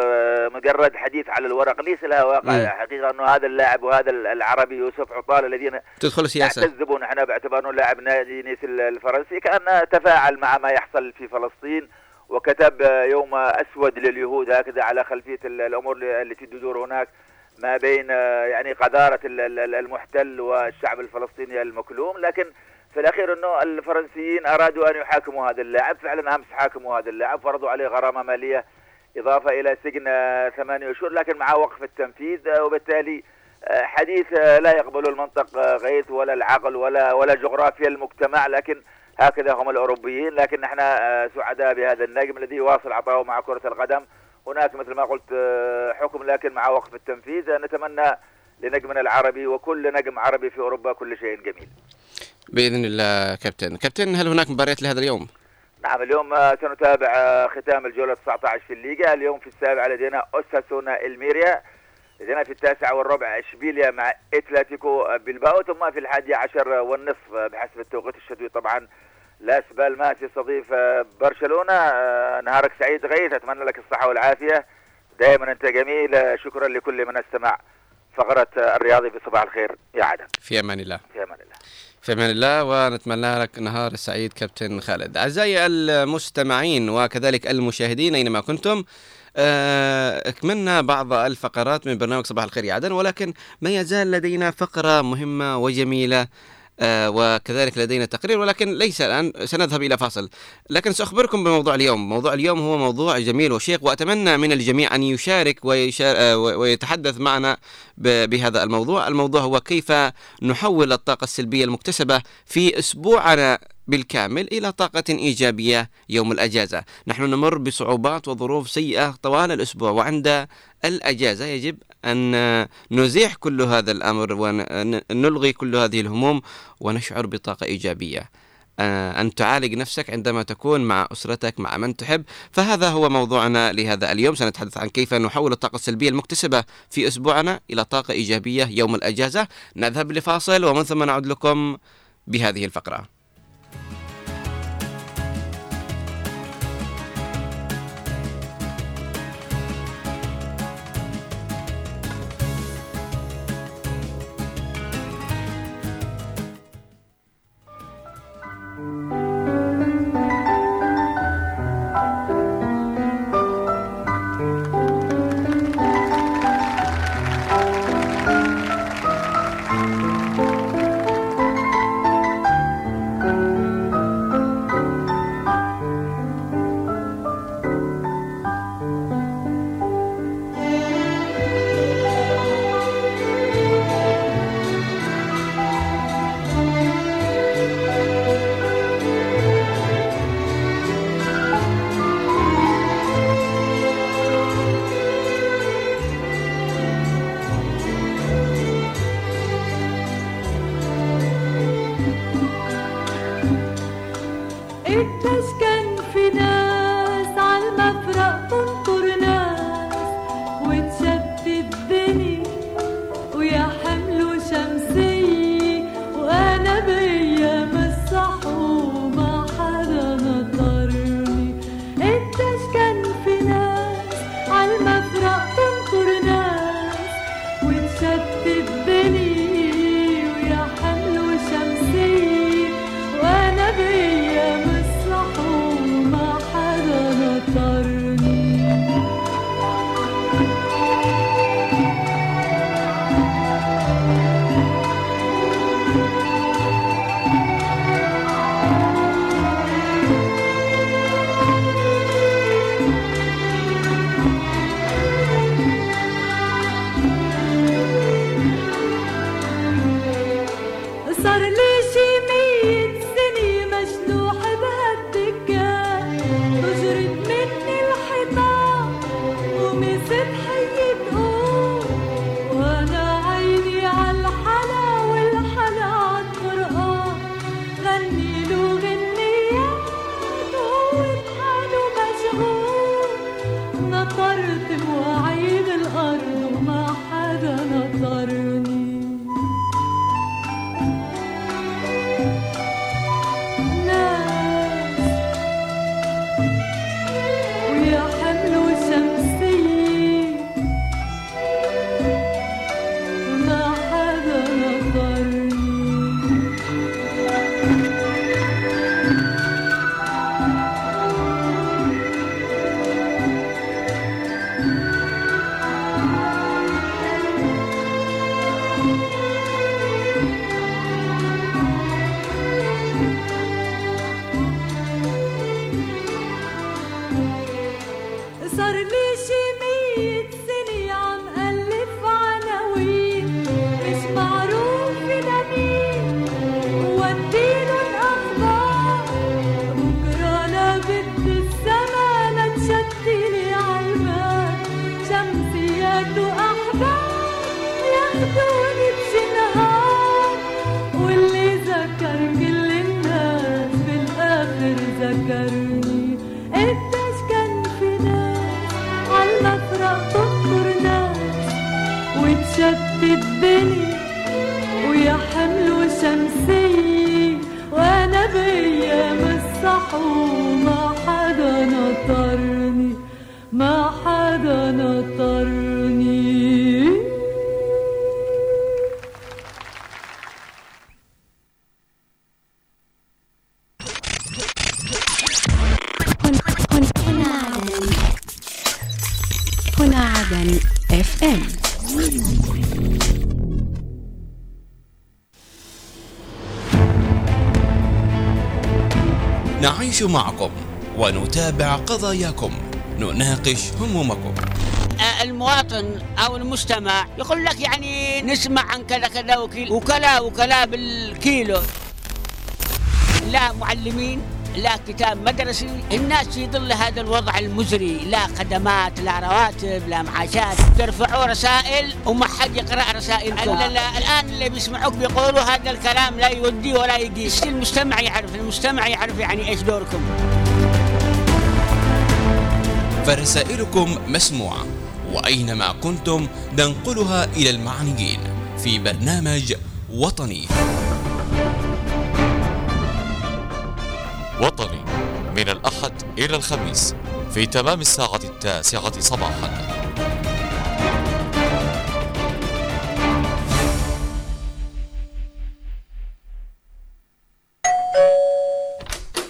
مجرد حديث على الورق ليس لها واقع. حقيقة أنه هذا اللاعب وهذا العربي يوسف عطال الذين تدخل سياسة يعتزبون احنا باعتباره لاعب نادي نيس الفرنسي كأنه تفاعل مع ما يحصل في فلسطين وكتب يوم أسود لليهود هكذا على خلفية الأمور التي تدور هناك ما بين يعني قذارة المحتل والشعب الفلسطيني المكلوم. لكن في الأخير أنه الفرنسيين أرادوا أن يحاكموا هذا اللاعب، فعلا أمس حاكموا هذا اللاعب، فرضوا عليه غرامة مالية إضافة إلى سجن 8 أشهر لكن مع وقف التنفيذ، وبالتالي حديث لا يقبل المنطق غيث ولا العقل ولا جغرافيا المجتمع. لكن هكذا هم الأوروبيين. لكن نحن سعداء بهذا النجم الذي يواصل عطاؤه مع كرة القدم. هناك مثل ما قلت حكم لكن مع وقف التنفيذ. نتمنى لنجمنا العربي وكل نجم عربي في أوروبا كل شيء جميل بإذن الله. كابتن هل هناك مباريات لهذا اليوم؟ نعم اليوم سنتابع ختام الجولة 19 في الليجا. اليوم في 7 لدينا أوساسونا إلميريا، لدينا في 9:15 إشبيليا مع إتلاتيكو بلباو، ثم في 11:15 بحسب التوقيت الشتوي طبعا لاس بالماس يستضيف برشلونة. نهارك سعيد غيث، أتمنى لك الصحة والعافية، دائما أنت جميل. شكرا لكل من استمع فقرة الرياضي في صباح الخير يا عدن. في أمان الله. في أمان الله ونتمنى لك نهار سعيد كابتن خالد. أعزائي المستمعين وكذلك المشاهدين أينما كنتم، أكملنا بعض الفقرات من برنامج صباح الخير يا عدن، ولكن ما يزال لدينا فقرة مهمة وجميلة وكذلك لدينا تقرير، ولكن ليس الآن، سنذهب إلى فاصل. لكن سأخبركم بموضوع اليوم. موضوع اليوم هو موضوع جميل وشيق، وأتمنى من الجميع أن يشارك ويتحدث معنا بهذا الموضوع. الموضوع هو كيف نحول الطاقة السلبية المكتسبة في أسبوعنا بالكامل إلى طاقة إيجابية يوم الأجازة. نحن نمر بصعوبات وظروف سيئة طوال الأسبوع، وعند الأجازة يجب أن نزيح كل هذا الأمر ونلغي كل هذه الهموم ونشعر بطاقة إيجابية. أن تعالج نفسك عندما تكون مع أسرتك مع من تحب. فهذا هو موضوعنا لهذا اليوم، سنتحدث عن كيف نحول الطاقة السلبية المكتسبة في أسبوعنا إلى طاقة إيجابية يوم الأجازة. نذهب لفاصل ومن ثم نعود لكم بهذه الفقرة. تفكرني انت سكن في ناس عالمفرق تذكر ناس وتشتت الدنيا ويا حمل شمسي وانا بيا مسح وما حدا نطرني ما حدا نطرني. هنا عدن اف ام. نعيش معكم ونتابع قضاياكم نناقش همومكم. المواطن أو المستمع يقول لك يعني نسمع عن كذا كذا وكلا بالكيلو، لا معلمين لا كتاب مدرسي. الناس في ظل هذا الوضع المزري لا خدمات لا رواتب لا معاشات. ترفعوا رسائل وما حد يقرأ رسائلكم. الآن اللي بيسمعوك بيقولوا هذا الكلام لا يودي ولا يجي. المجتمع يعرف يعني إيش دوركم. فرسائلكم مسموعة وأينما كنتم ننقلها إلى المعنيين في برنامج وطني من الأحد إلى الخميس في تمام الساعة 9:00 صباحا.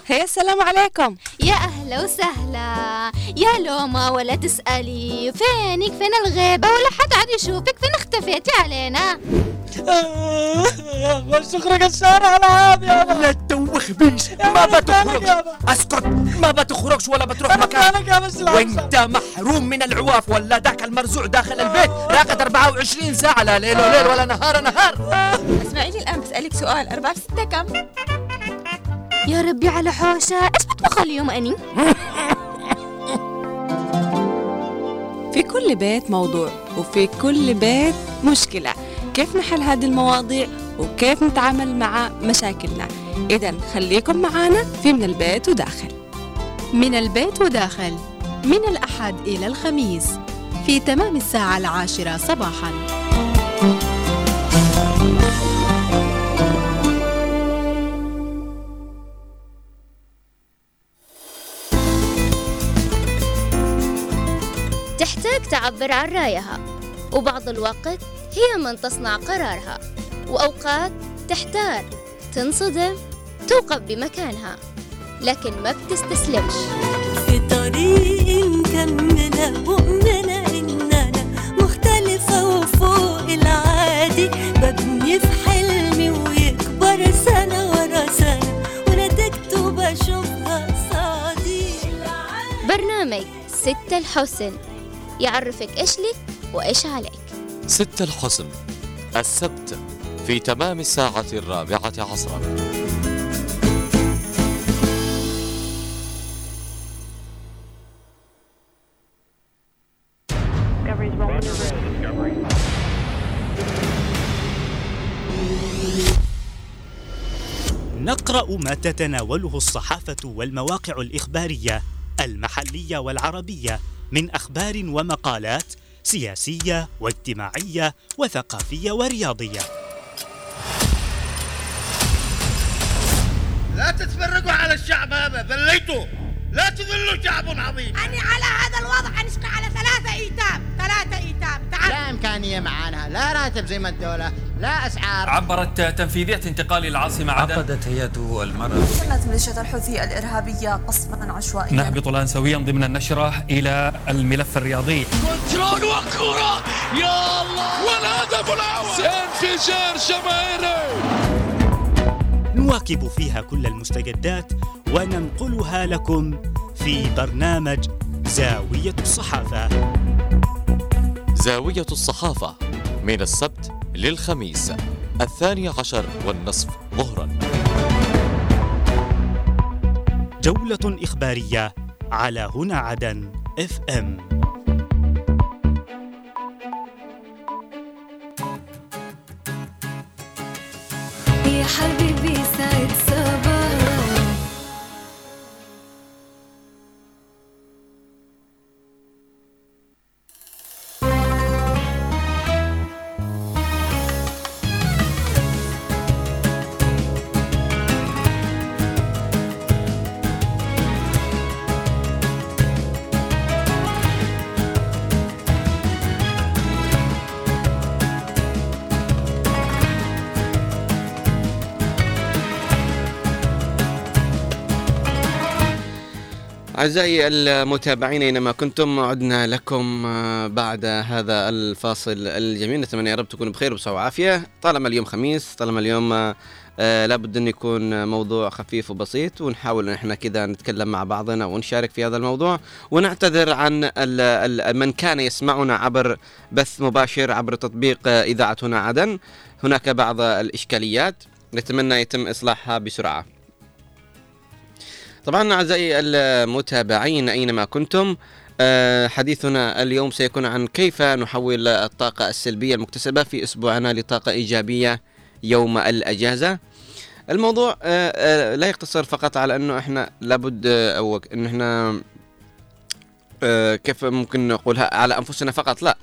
هيا السلام عليكم. يا أهلا وسهلا يا لوما، ولا تسألي فينك فين الغيبة ولا حد عاد يشوفك فين اختفيتي علينا. بس تخرج الشارع العادي يابا. لا تتوخ بيش، ما بتخرج. اسكت، ما بتخرجش ولا بتروح مكان، وانت محروم من العواف ولا ذاك المرزوع داخل البيت راقد 24 ساعة لا ليل وليل ولا نهار. اسمعي لي الآن بسألك سؤال، 4 في 6 كم؟ يا ربي على حوشة، ايش بطبخ اليوم اني؟ في كل بيت موضوع وفي كل بيت مشكلة، كيف نحل هذه المواضيع وكيف نتعامل مع مشاكلنا؟ إذن خليكم معانا في من البيت وداخل. من البيت وداخل من الأحد إلى الخميس في تمام الساعة 10:00 صباحا. تحتاج تعبر عن رأيها، وبعض الوقت هي من تصنع قرارها، وأوقات تحتار تنصدم توقف بمكانها لكن ما بتستسلمش. في طريقي مكملة مؤمنة إن أنا مختلفة وفوق العادي، ببني في حلمي ويكبر سنة ورا سنة ونتيجته بشوفها صادي. برنامج 6 الحسن يعرفك إيش لك وإيش عليك. 6 الحسن السبت في تمام الساعة 16:00. نقرأ ما تتناوله الصحافة والمواقع الإخبارية المحلية والعربية من أخبار ومقالات سياسية واجتماعية وثقافية ورياضية. لا تتفرجوا على الشعب هذا، ذليتوا، لا تذلوا، شعب عظيم. أنا على هذا الوضع أنشق على 3 أيتام. لا إمكانية معانا، لا راتب زي ما الدولة، لا أسعار. عبرت تنفيذية انتقال العاصمة عدن. عقدت هيئة المرأة. شنت ميليشيا الحوثي الإرهابية قصفا عشوائيا. نهبط الآن سويا ضمن النشرة إلى الملف الرياضي. كنترول وكرة، يا الله، والهدف الأول انفجار جماهيري. نواكب فيها كل المستجدات وننقلها لكم في برنامج زاوية الصحافة. زاوية الصحافة من السبت للخميس 12:30 ظهرا. جولة إخبارية على هنا عدن اف ام. أعزائي المتابعين أينما كنتم، عدنا لكم بعد هذا الفاصل الجميل. نتمنى يا رب تكونوا بخير وبصحة وعافية. طالما اليوم خميس، طالما اليوم لابد أن يكون موضوع خفيف وبسيط، ونحاول أن احنا كذا نتكلم مع بعضنا ونشارك في هذا الموضوع، ونعتذر عن من كان يسمعنا عبر بث مباشر عبر تطبيق إذاعة هنا عدن. هناك بعض الإشكاليات نتمنى يتم إصلاحها بسرعة. طبعا أعزائي المتابعين أينما كنتم، حديثنا اليوم سيكون عن كيف نحول الطاقة السلبية المكتسبة في أسبوعنا لطاقة إيجابية يوم الأجازة. الموضوع لا يقتصر فقط على أنه إحنا لابد أو أنه إحنا كيف ممكن نقولها على أنفسنا فقط، لا،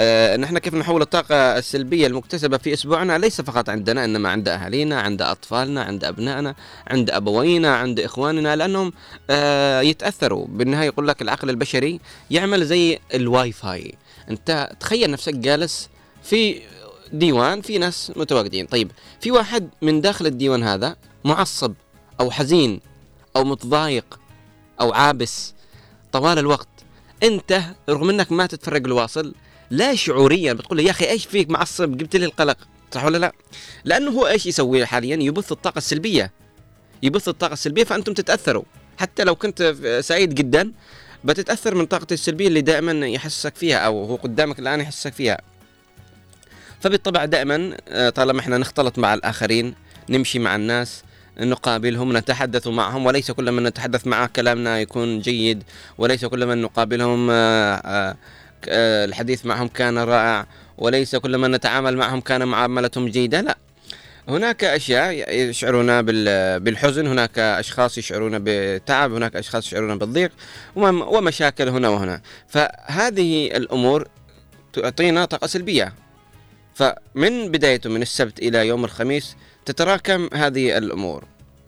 أن إحنا كيف نحول الطاقة السلبية المكتسبة في أسبوعنا ليس فقط عندنا، إنما عند أهالينا، عند أطفالنا، عند أبنائنا، عند أبوينا، عند إخواننا، لأنهم يتأثروا. بالنهاية يقول لك العقل البشري يعمل زي الواي فاي. أنت تخيل نفسك جالس في ديوان، في ناس متواجدين، طيب في واحد من داخل الديوان هذا معصب أو حزين أو متضايق أو عابس طوال الوقت، أنت رغم أنك ما تتفرج الواصل لا شعوريا بتقول له يا أخي إيش فيك معصب، جبت لي القلق، صح ولا لا؟ لأنه هو إيش يسوي حاليا؟ يبث الطاقة السلبية، يبث الطاقة السلبية، فأنتم تتأثروا. حتى لو كنت سعيد جدا بتتأثر من طاقة السلبية اللي دائما يحسسك فيها، أو هو قدامك الآن يحسسك فيها. فبالطبع دائما طالما احنا نختلط مع الآخرين، نمشي مع الناس، نقابلهم، نتحدث معهم، وليس كل من نتحدث معه كلامنا يكون جيد، وليس كل من نقابلهم الحديث معهم كان رائع، وليس كل من نتعامل معهم كان معاملتهم جيدة، لا. هناك أشياء يشعرون بالحزن، هناك أشخاص يشعرون بالتعب، هناك أشخاص يشعرون بالضيق ومشاكل هنا وهنا. فهذه الأمور تعطينا طاقة سلبية. فمن بدايته من السبت إلى يوم الخميس تتراكم هذه الأمور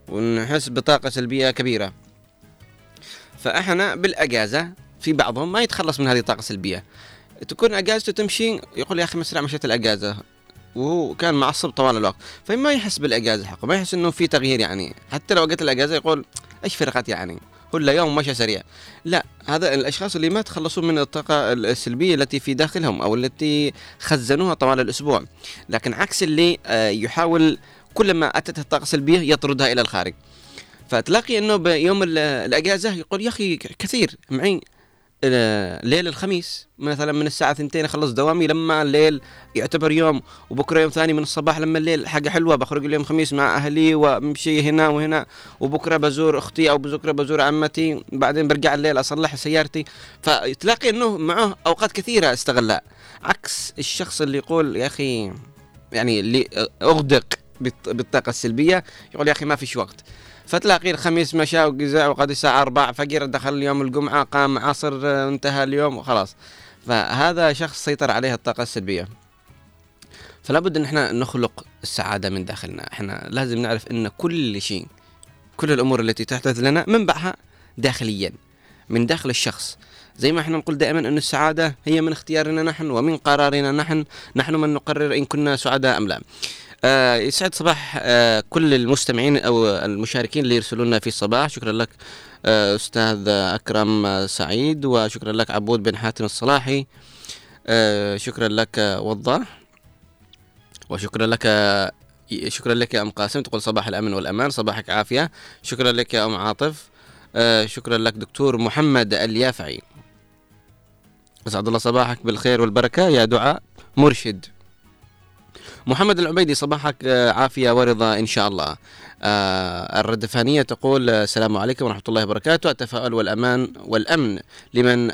ونحس بطاقة سلبية كبيرة. فأحنا بالأجازة في بعضهم ما يتخلص من هذه الطاقة السلبية، تكون أجازته تمشي يقول يا أخي مسرع مشيت الأجازة، وهو كان معصب طوال الوقت، فما يحس بالأجازة حقه، ما يحس إنه في تغيير. يعني حتى لو جت الأجازة يقول إيش فرقت، يعني كل يوم مشى سريع. لا، هذا الأشخاص اللي ما تخلصوا من الطاقة السلبية التي في داخلهم أو التي خزنوها طوال الأسبوع. لكن عكس اللي يحاول كلما أتته الطاقة السلبية يطردها إلى الخارج. فتلاقي إنه بيوم الأجازة يقول يا أخي كثير معي ليل الخميس، مثلا من الساعة 2 أخلص دوامي، لما الليل يعتبر يوم، وبكرة يوم ثاني من الصباح لما الليل حاجة حلوة بخرج اليوم خميس مع أهلي ومشي هنا وهنا، وبكرة بزور أختي أو بكرة بزور عمتي، بعدين برجع الليل أصلح سيارتي. فتلاقي أنه معه أوقات كثيرة استغلها، عكس الشخص اللي يقول يا أخي، يعني اللي أغدق بالطاقة السلبية يقول يا أخي ما فيش وقت. فتلاقي الخميس مشى وقزع، وقد الساعة 4 فجر دخل اليوم الجمعة، قام عصر، انتهى اليوم وخلاص. فهذا شخص سيطر عليه الطاقة السلبية. فلا بد ان احنا نخلق السعادة من داخلنا. احنا لازم نعرف ان كل شيء، كل الامور التي تحدث لنا منبعها داخليا من داخل الشخص. زي ما احنا نقول دائما ان السعادة هي من اختيارنا نحن ومن قرارنا نحن، نحن من نقرر ان كنا سعداء ام لا. يسعد صباح كل المستمعين أو المشاركين اللي يرسلونا في الصباح. شكرا لك أستاذ أكرم سعيد، وشكرا لك عبود بن حاتم الصلاحي، شكرا لك وضاح، وشكرا لك، شكرا لك يا أم قاسم، تقول صباح الأمن والأمان، صباحك عافية. شكرا لك يا أم عاطف، شكرا لك دكتور محمد اليافعي، أسعد الله صباحك بالخير والبركة يا دعاء مرشد. محمد العبيدي صباحك عافية ورضا إن شاء الله. الردفانية تقول السلام عليكم ورحمة الله وبركاته، التفاؤل والأمان والأمن لمن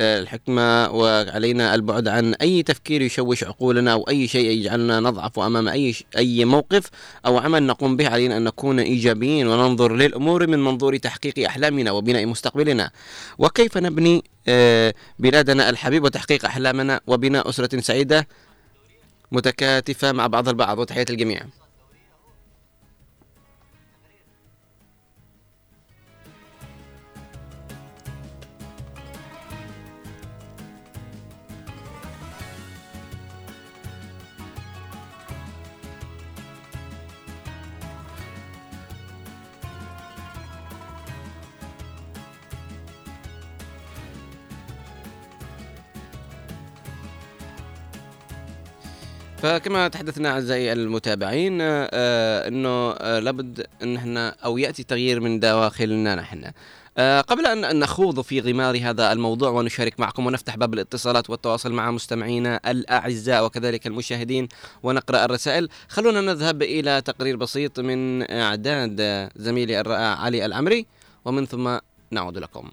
الحكمة، وعلينا البعد عن أي تفكير يشوش عقولنا أو أي شيء يجعلنا نضعف أمام أي موقف أو عمل نقوم به. علينا أن نكون إيجابيين وننظر للأمور من منظور تحقيق أحلامنا وبناء مستقبلنا، وكيف نبني بلادنا الحبيب وتحقيق أحلامنا وبناء أسرة سعيدة متكاتفة مع بعض البعض. وتحية الجميع. فكما تحدثنا أعزائي المتابعين أنه لابد أن احنا أو يأتي تغيير من دواخلنا نحن. قبل أن نخوض في غمار هذا الموضوع ونشارك معكم ونفتح باب الاتصالات والتواصل مع مستمعينا الأعزاء وكذلك المشاهدين ونقرأ الرسائل، خلونا نذهب إلى تقرير بسيط من إعداد زميلي الرائع علي العمري ومن ثم نعود لكم.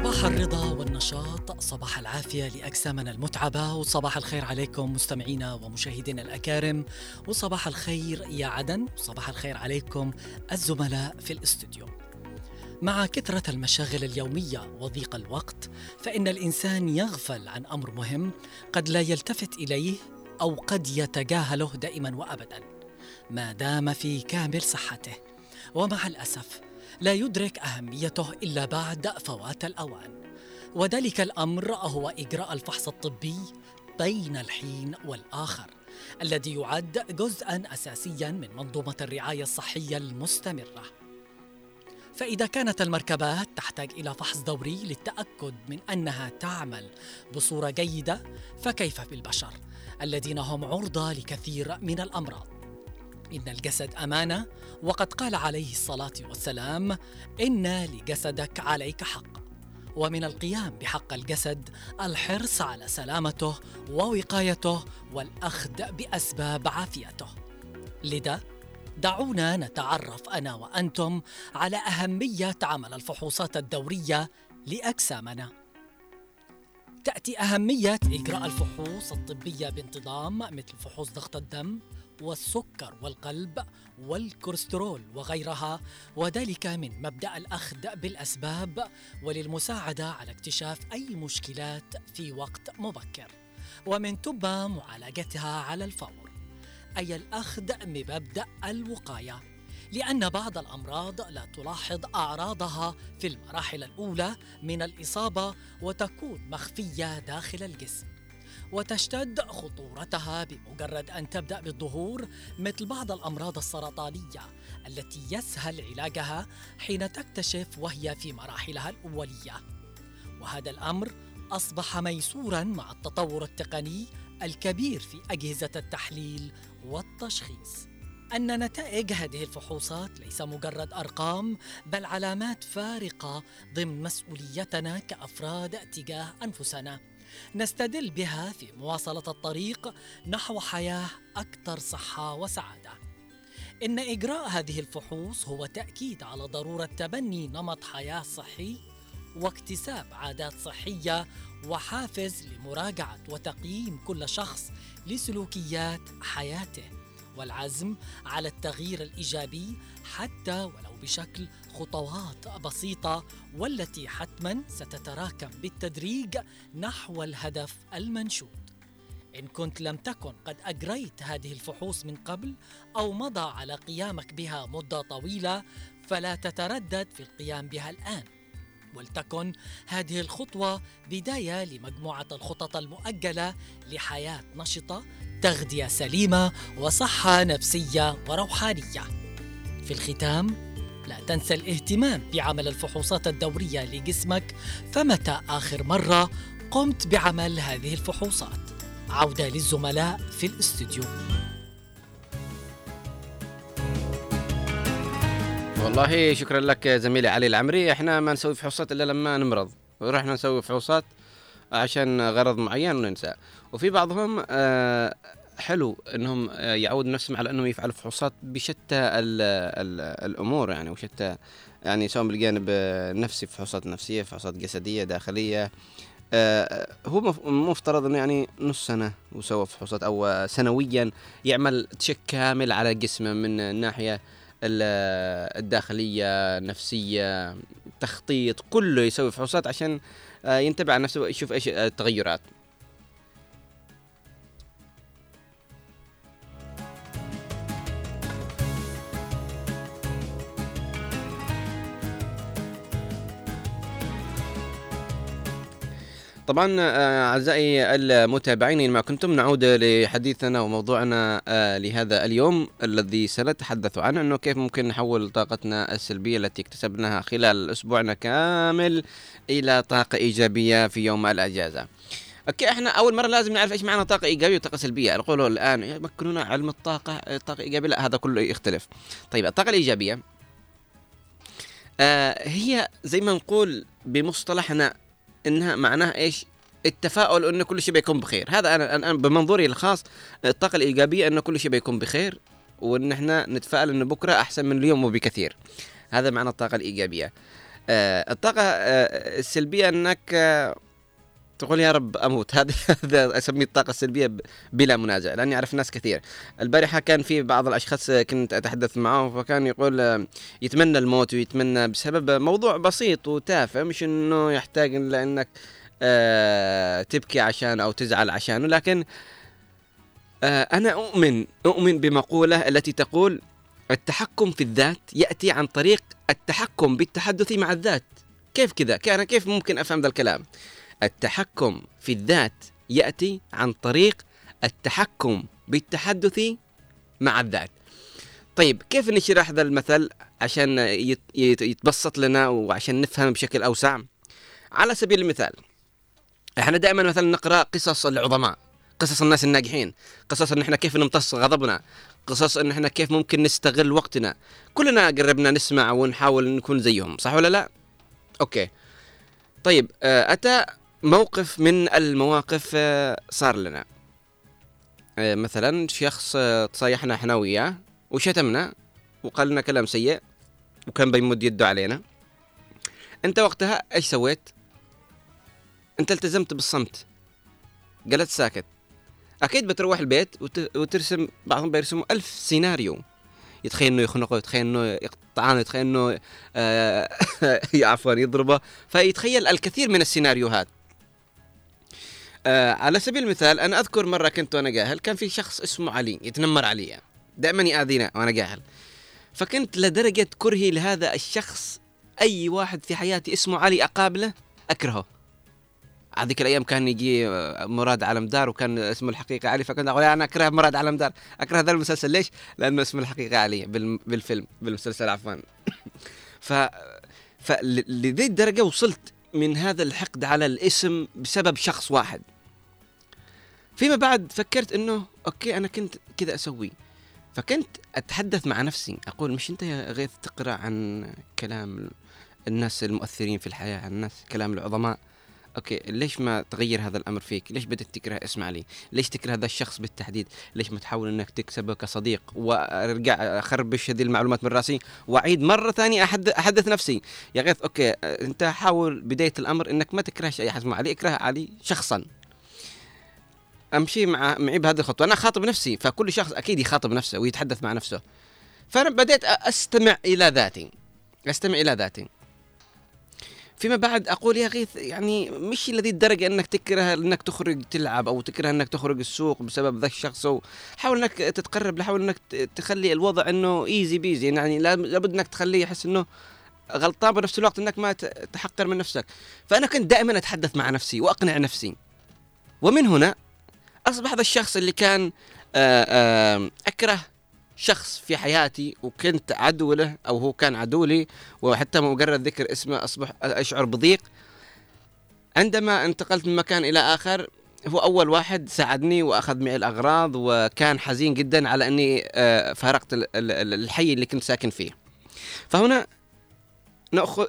صباح الرضا والنشاط، صباح العافية لأجسامنا المتعبة، وصباح الخير عليكم مستمعينا ومشاهدينا الأكارم، وصباح الخير يا عدن، وصباح الخير عليكم الزملاء في الاستوديو. مع كثرة المشاغل اليومية وضيق الوقت، فإن الإنسان يغفل عن أمر مهم قد لا يلتفت إليه أو قد يتجاهله دائما وأبدا ما دام في كامل صحته، ومع الأسف لا يدرك أهميته إلا بعد فوات الأوان، وذلك الأمر هو إجراء الفحص الطبي بين الحين والآخر الذي يعد جزءاً أساسياً من منظومة الرعاية الصحية المستمرة. فإذا كانت المركبات تحتاج إلى فحص دوري للتأكد من أنها تعمل بصورة جيدة، فكيف بالبشر الذين هم عرضة لكثير من الأمراض؟ إن الجسد أمانة، وقد قال عليه الصلاة والسلام: إن لجسدك عليك حق. ومن القيام بحق الجسد الحرص على سلامته ووقايته والأخذ بأسباب عافيته. لذا دعونا نتعرف أنا وأنتم على أهمية عمل الفحوصات الدورية لأجسامنا. تأتي أهمية إجراء الفحوص الطبية بانتظام، مثل فحوص ضغط الدم والسكر والقلب والكوليسترول وغيرها، وذلك من مبدأ الأخذ بالأسباب وللمساعدة على اكتشاف أي مشكلات في وقت مبكر ومن ثم معالجتها على الفور، أي الأخذ بمبدأ الوقاية، لأن بعض الأمراض لا تلاحظ أعراضها في المراحل الأولى من الإصابة وتكون مخفية داخل الجسم، وتشتد خطورتها بمجرد أن تبدأ بالظهور، مثل بعض الأمراض السرطانية التي يسهل علاجها حين تكتشف وهي في مراحلها الأولية. وهذا الأمر أصبح ميسوراً مع التطور التقني الكبير في أجهزة التحليل والتشخيص. أن نتائج هذه الفحوصات ليس مجرد أرقام، بل علامات فارقة ضمن مسؤوليتنا كأفراد تجاه أنفسنا، نستدل بها في مواصلة الطريق نحو حياة أكثر صحة وسعادة. إن إجراء هذه الفحوص هو تأكيد على ضرورة تبني نمط حياة صحي واكتساب عادات صحية، وحافز لمراجعة وتقييم كل شخص لسلوكيات حياته، والعزم على التغيير الإيجابي حتى ولو بشكل خطوات بسيطة، والتي حتما ستتراكم بالتدريج نحو الهدف المنشود. إن كنت لم تكن قد أجريت هذه الفحوص من قبل أو مضى على قيامك بها مدة طويلة، فلا تتردد في القيام بها الآن، ولتكن هذه الخطوة بداية لمجموعة الخطط المؤجلة لحياة نشطة، تغذية سليمة، وصحة نفسية وروحانية. في الختام، لا تنسى الاهتمام بعمل الفحوصات الدورية لجسمك. فمتى آخر مرة قمت بعمل هذه الفحوصات؟ عودة للزملاء في الاستوديو. والله شكرا لك زميلي علي العمري. احنا ما نسوي فحوصات إلا لما نمرض، ورحنا نسوي فحوصات عشان غرض معين وننسى. وفي بعضهم حلو انهم يعود نفسهم على انهم يفعلوا فحوصات بشتى الامور، يعني وشتى يعني سواء بالجانب النفسي، فحوصات نفسيه، فحوصات جسديه، داخليه. هو مفترض انه يعني نص سنه وسوى فحوصات، او سنويا يعمل تشيك كامل على جسمه من الناحيه الداخليه، النفسيه، تخطيط، كله يسوي فحوصات عشان ينتبه على نفسه ويشوف ايش التغيرات. طبعا أعزائي المتابعين، إنما كنتم نعود لحديثنا وموضوعنا لهذا اليوم الذي سنتحدث عنه، أنه كيف ممكن نحول طاقتنا السلبية التي اكتسبناها خلال أسبوعنا كامل إلى طاقة إيجابية في يوم الأجازة. اوكي، احنا اول مره لازم نعرف ايش معنى طاقه ايجابيه وطاقه سلبيه. يقولوا الان يمكنونا علم الطاقه ايجابيه، لا هذا كله يختلف. طيب الطاقه الايجابيه هي زي ما نقول بمصطلحنا انها معناها ايش؟ التفاؤل، انه كل شيء بيكون بخير. هذا انا بمنظوري الخاص الطاقه الايجابيه انه كل شيء بيكون بخير، وان احنا نتفائل انه بكره احسن من اليوم وبكثير. هذا معنى الطاقه الايجابيه. الطاقه السلبيه انك تقول يا رب اموت. هذا اسميه الطاقه السلبيه بلا منازع، لاني اعرف ناس كثير. البارحه كان في بعض الاشخاص كنت اتحدث معهم، فكان يقول يتمنى الموت، ويتمنى بسبب موضوع بسيط وتافه، مش انه يحتاج لانك تبكي عشان او تزعل عشانه. لكن انا اؤمن بمقوله التي تقول التحكم في الذات ياتي عن طريق التحكم بالتحدث مع الذات. كيف كذا؟ كيف ممكن افهم ذا الكلام؟ التحكم في الذات يأتي عن طريق التحكم بالتحدث مع الذات. طيب كيف نشرح هذا المثل عشان يتبسط لنا وعشان نفهم بشكل أوسع؟ على سبيل المثال احنا دائما مثلا نقرأ قصص العظماء، قصص الناس الناجحين، قصص ان احنا كيف نمتص غضبنا، قصص ان احنا كيف ممكن نستغل وقتنا. كلنا قربنا نسمع ونحاول نكون زيهم، صح ولا لا؟ اوكي. طيب أتى موقف من المواقف صار لنا، مثلا شخص تصايحنا احنا وياه وشتمنا وقال لنا كلام سيء وكان بيمد يده علينا. انت وقتها ايش سويت؟ انت التزمت بالصمت، قلت ساكت. اكيد بتروح البيت وترسم، بعضهم بيرسموا 1000 سيناريو، يتخيل انه يخنقه، يتخيل انه يقطعانه، يتخيل انه عفوا يضربه، فيتخيل الكثير من السيناريوهات. على سبيل المثال انا اذكر مره كنت وانا جاهل، كان في شخص اسمه علي يتنمر علي، دائما ياذينا وانا جاهل، فكنت لدرجه كرهي لهذا الشخص. اي واحد في حياتي اسمه علي اقابله اكرهه. هذيك الايام كان يجي مراد علم دار وكان اسمه الحقيقي علي، فكنت اقول انا اكره مراد علم دار، اكره هذا المسلسل. ليش؟ لانه اسمه الحقيقي علي بالفيلم، بالمسلسل عفوا. لذي الدرجه وصلت من هذا الحقد على الاسم بسبب شخص واحد. فيما بعد فكرت انه اوكي انا كنت كذا اسوي، فكنت اتحدث مع نفسي اقول مش انت يا غيث تقرا عن كلام الناس المؤثرين في الحياه، عن الناس كلام العظماء، اوكي ليش ما تغير هذا الامر فيك؟ ليش بدك تكره اسم علي؟ ليش تكره هذا الشخص بالتحديد؟ ليش ما تحاول انك تكسبه كصديق؟ وارجع اخربش هذه المعلومات من راسي واعيد مره ثانيه احدث نفسي يا غيث اوكي انت حاول بدايه الامر انك ما تكرهش اي حد اسمه علي، اكره علي شخصا. امشي معي بهذه الخطوه، انا خاطب نفسي، فكل شخص اكيد يخاطب نفسه ويتحدث مع نفسه. فانا بديت استمع الى ذاتي فيما بعد أقول يا غيث يعني مش الذي الدرجة أنك تكره أنك تخرج تلعب أو تكره أنك تخرج السوق بسبب ذاك الشخص، حاول أنك تتقرب له، حاول أنك تخلي الوضع أنه إيزي بيزي، يعني لابد أنك تخليه يحس أنه غلطان بنفس الوقت أنك ما تحقر من نفسك. فأنا كنت دائما أتحدث مع نفسي وأقنع نفسي، ومن هنا أصبح هذا الشخص اللي كان أكره شخص في حياتي وكنت عدو له أو هو كان عدو لي، وحتى مجرد ذكر اسمه أصبح أشعر بضيق. عندما انتقلت من مكان إلى آخر هو أول واحد ساعدني وأخذ معي الأغراض، وكان حزين جدا على أني فارقت الحي اللي كنت ساكن فيه. فهنا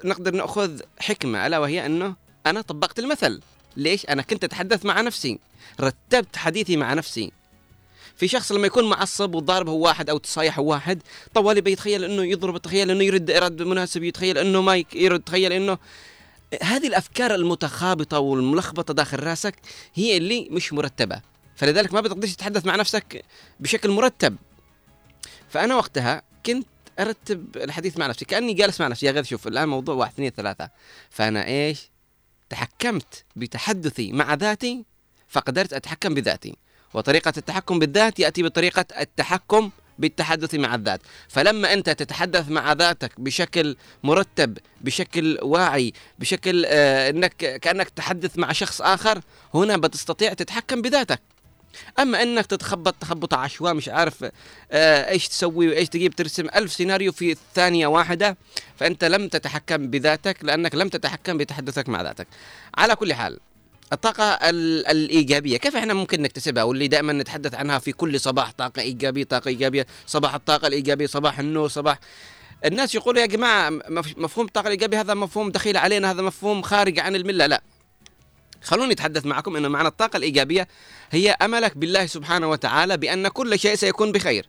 نقدر نأخذ حكمة، ألا وهي أنه أنا طبقت المثل. ليش؟ أنا كنت أتحدث مع نفسي، رتبت حديثي مع نفسي. في شخص لما يكون معصب وضارب هو واحد أو تصايح هو واحد، طوالي بيتخيل أنه يضرب، تخيل أنه يرد إرد مناسب، يتخيل أنه ما يرد، تخيل أنه هذه الأفكار المتخابطة والملخبطة داخل رأسك هي اللي مش مرتبة، فلذلك ما بتقدرش تتحدث مع نفسك بشكل مرتب. فأنا وقتها كنت أرتب الحديث مع نفسي كأني جالس مع نفسي، يا غير شوف الآن موضوع 1 2 3. فأنا إيش؟ تحكمت بتحدثي مع ذاتي، فقدرت أتحكم بذاتي. وطريقة التحكم بالذات يأتي بطريقة التحكم بالتحدث مع الذات. فلما أنت تتحدث مع ذاتك بشكل مرتب، بشكل واعي، بشكل أنك كأنك تحدث مع شخص آخر، هنا بتستطيع تتحكم بذاتك. أما أنك تتخبط تخبط عشوائي مش عارف إيش تسوي وإيش تجيب، ترسم 1000 سيناريو في ثانية واحدة، فأنت لم تتحكم بذاتك لأنك لم تتحكم بتحدثك مع ذاتك. على كل حال، الطاقة الإيجابية كيف إحنا ممكن نكتسبها، واللي دائما نتحدث عنها في كل صباح، طاقة إيجابية طاقة إيجابية، صباح الطاقة الإيجابية، صباح النور، صباح الناس. يقولوا يا جماعة مفهوم الطاقة الإيجابية هذا مفهوم دخيل علينا، هذا مفهوم خارج عن الملة. لا، خلوني أتحدث معكم أن معنى الطاقة الإيجابية هي أملك بالله سبحانه وتعالى بأن كل شيء سيكون بخير.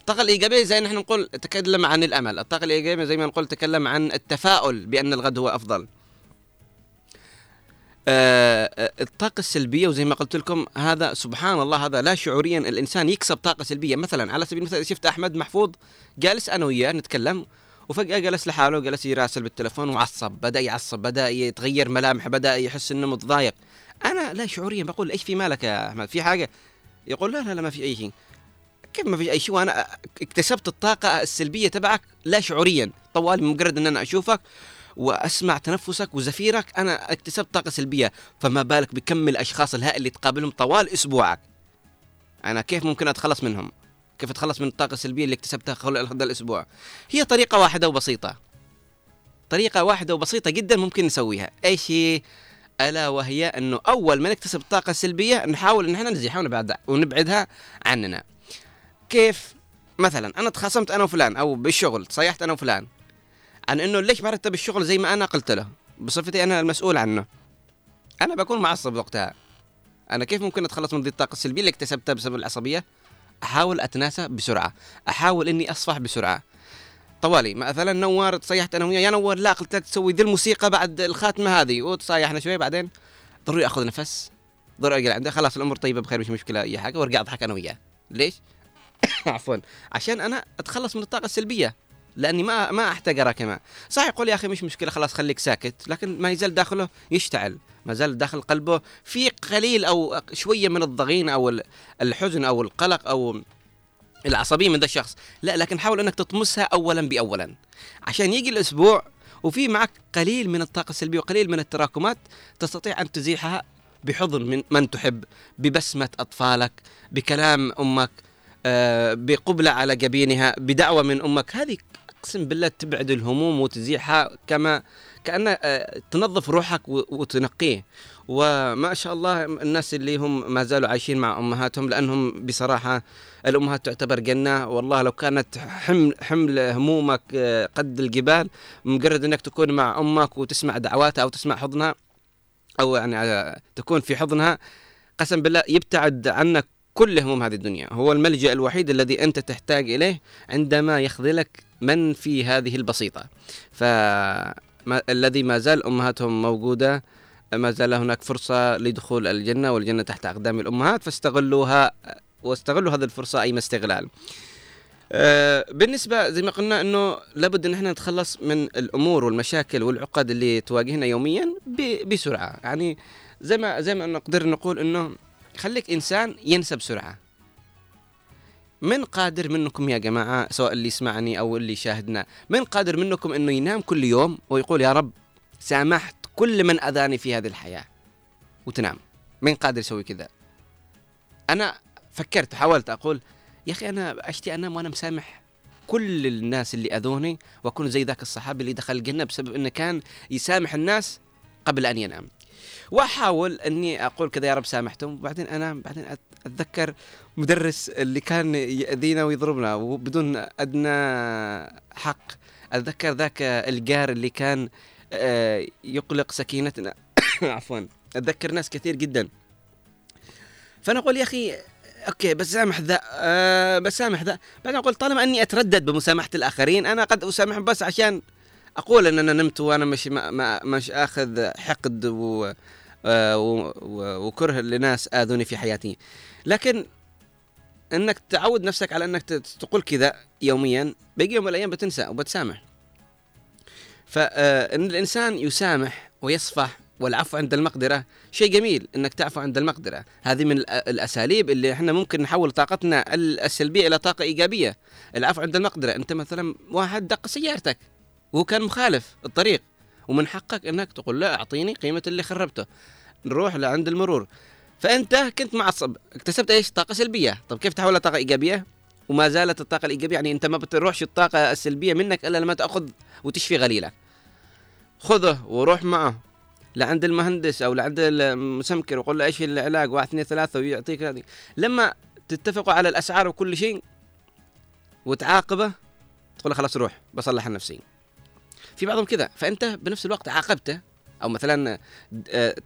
الطاقة الإيجابية زي نحن نقول تكلم عن الأمل، الطاقة الإيجابية زي ما نقول تكلم عن التفاؤل بأن الغد هو أفضل. الطاقة السلبية وزي ما قلت لكم هذا سبحان الله، هذا لا شعوريا الإنسان يكسب طاقة سلبية. مثلا على سبيل المثال، شفت أحمد محفوظ جالس أنا وياه نتكلم، وفجأة جلس لحاله وجلس يراسل بالتلفون وعصب، بدأ يعصب، بدأ يتغير ملامح، بدأ يحس إنه متضايق. أنا لا شعوريا بقول إيش في مالك يا أحمد، في حاجة؟ يقول لا لا لا ما في أي شيء. كيف ما في أي شيء وأنا اكتسبت الطاقة السلبية تبعك لا شعوريا طوال مجرد إن أنا أشوفك وأسمع تنفسك وزفيرك، أنا اكتسبت طاقة سلبية، فما بالك بكم الأشخاص الهائل اللي تقابلهم طوال أسبوعك. أنا كيف ممكن أتخلص منهم؟ كيف أتخلص من الطاقة السلبية اللي اكتسبتها خلال هذا الأسبوع؟ هي طريقة واحدة وبسيطة، طريقة واحدة وبسيطة جدا ممكن نسويها. إيش هي؟ ألا وهي أنه أول ما نكتسب الطاقة السلبية نحاول أن احنا نزيحها ونبعدها عننا. كيف؟ مثلا أنا تخاصمت أنا وفلان، أو بالشغل تصيحت أنا وفلان عن أنه ليش ما رتب الشغل زي ما أنا قلت له بصفتي أنا المسؤول عنه، أنا بكون معصب وقتها. أنا كيف ممكن أتخلص من ذي الطاقة السلبية اللي اكتسبتها بسبب العصبية؟ أحاول أتناسى بسرعة، أحاول إني أصفح بسرعة. طوالي مثلا نوار تصيحت أنا وياه، يا نوار لا قلت لك تسوي ذي الموسيقى بعد الخاتمة هذه، وتصيحنا شوية، بعدين ضروري أخذ نفس، ضروري أرجع عنده، خلاص الأمور طيبة بخير مش مشكلة أي حاجة، وأرجع أضحك أنا وياه. ليش؟ عفوا، عشان أنا أتخلص من الطاقة السلبية، لأني ما أحتاج أراكمها. صحيح يقول يا أخي مش مشكلة خلاص خليك ساكت، لكن ما يزال داخله يشتعل، ما زال داخل قلبه في قليل أو شوية من الضغين أو الحزن أو القلق أو العصبية من ذا الشخص. لا، لكن حاول أنك تطمسها أولا بأولا، عشان يجي الأسبوع وفي معك قليل من الطاقة السلبية وقليل من التراكمات، تستطيع أن تزيحها بحضن من تحب، ببسمة أطفالك، بكلام أمك، بقبلة على جبينها، بدعوة من أمك. هذه أقسم بالله تبعد الهموم وتزيحها كما كأن تنظف روحك وتنقيه. وما شاء الله الناس اللي هم ما زالوا عايشين مع أمهاتهم، لأنهم بصراحة الأمهات تعتبر جنة. والله لو كانت حمل همومك قد الجبال، مجرد أنك تكون مع أمك وتسمع دعواتها أو تسمع حضنها أو يعني تكون في حضنها، قسم بالله يبتعد عنك كل هموم هذه الدنيا. هو الملجأ الوحيد الذي أنت تحتاج إليه عندما يخذلك من في هذه البسيطة. الذي ما زال أمهاتهم موجودة، ما زال هناك فرصة لدخول الجنة، والجنة تحت أقدام الأمهات، فاستغلوها واستغلوا هذه الفرصة أي ما استغلال. بالنسبة زي ما قلنا أنه لابد أن احنا نتخلص من الأمور والمشاكل والعقد اللي تواجهنا يوميا بسرعة. يعني زي ما نقدر نقول أنه خليك إنسان ينسى بسرعة. من قادر منكم يا جماعة، سواء اللي يسمعني أو اللي يشاهدنا، من قادر منكم أنه ينام كل يوم ويقول يا رب سامحت كل من أذاني في هذه الحياة، وتنام؟ من قادر يسوي كذا؟ أنا فكرت وحاولت أقول يا أخي أنا أشتي أنام وأنا مسامح كل الناس اللي أذوني، وأكون زي ذاك الصحابي اللي دخل الجنة بسبب أنه كان يسامح الناس قبل أن ينام. وأحاول أني أقول كذا يا رب سامحتم، وبعدين أنام. بعدين أتذكر مدرس اللي كان يأذينا ويضربنا وبدون أدنى حق، أتذكر ذاك الجار اللي كان يقلق سكينتنا عفوا، أتذكر ناس كثير جدا. فنقول يا أخي أوكي بسامح ذا، بسامح ذا. بعدين أقول طالما أني أتردد بمسامحة الآخرين، أنا قد أسامح بس عشان أقول أن أنا نمت وأنا مش أخذ حقد وكره لناس آذوني في حياتي. لكن أنك تعود نفسك على أنك تقول كذا يوميا، بيجي يوم من الأيام بتنسى وبتسامح. فإن الإنسان يسامح ويصفح والعفو عند المقدرة شيء جميل، انك تعفو عند المقدرة. هذه من الاساليب اللي احنا ممكن نحول طاقتنا السلبية الى طاقة ايجابية. العفو عند المقدرة، انت مثلا واحد دق سيارتك وهو كان مخالف الطريق، ومن حقك انك تقول لا اعطيني قيمة اللي خربته، نروح لعند المرور. فانت كنت معصب، اكتسبت ايش؟ طاقة سلبية. طب كيف تحولها طاقة ايجابية؟ وما زالت الطاقة الإيجابية، يعني أنت ما بتروحش الطاقة السلبية منك إلا لما تأخذ وتشفي غليلك. خذه وروح معه لعند المهندس أو لعند المسمكر وقول له إيش العلاج 1 2 3 ويعطيك هذه. لما تتفقوا على الأسعار وكل شيء وتعاقبه تقول له خلاص روح بصلح نفسي. في بعضهم كذا، فأنت بنفس الوقت عاقبته. أو مثلا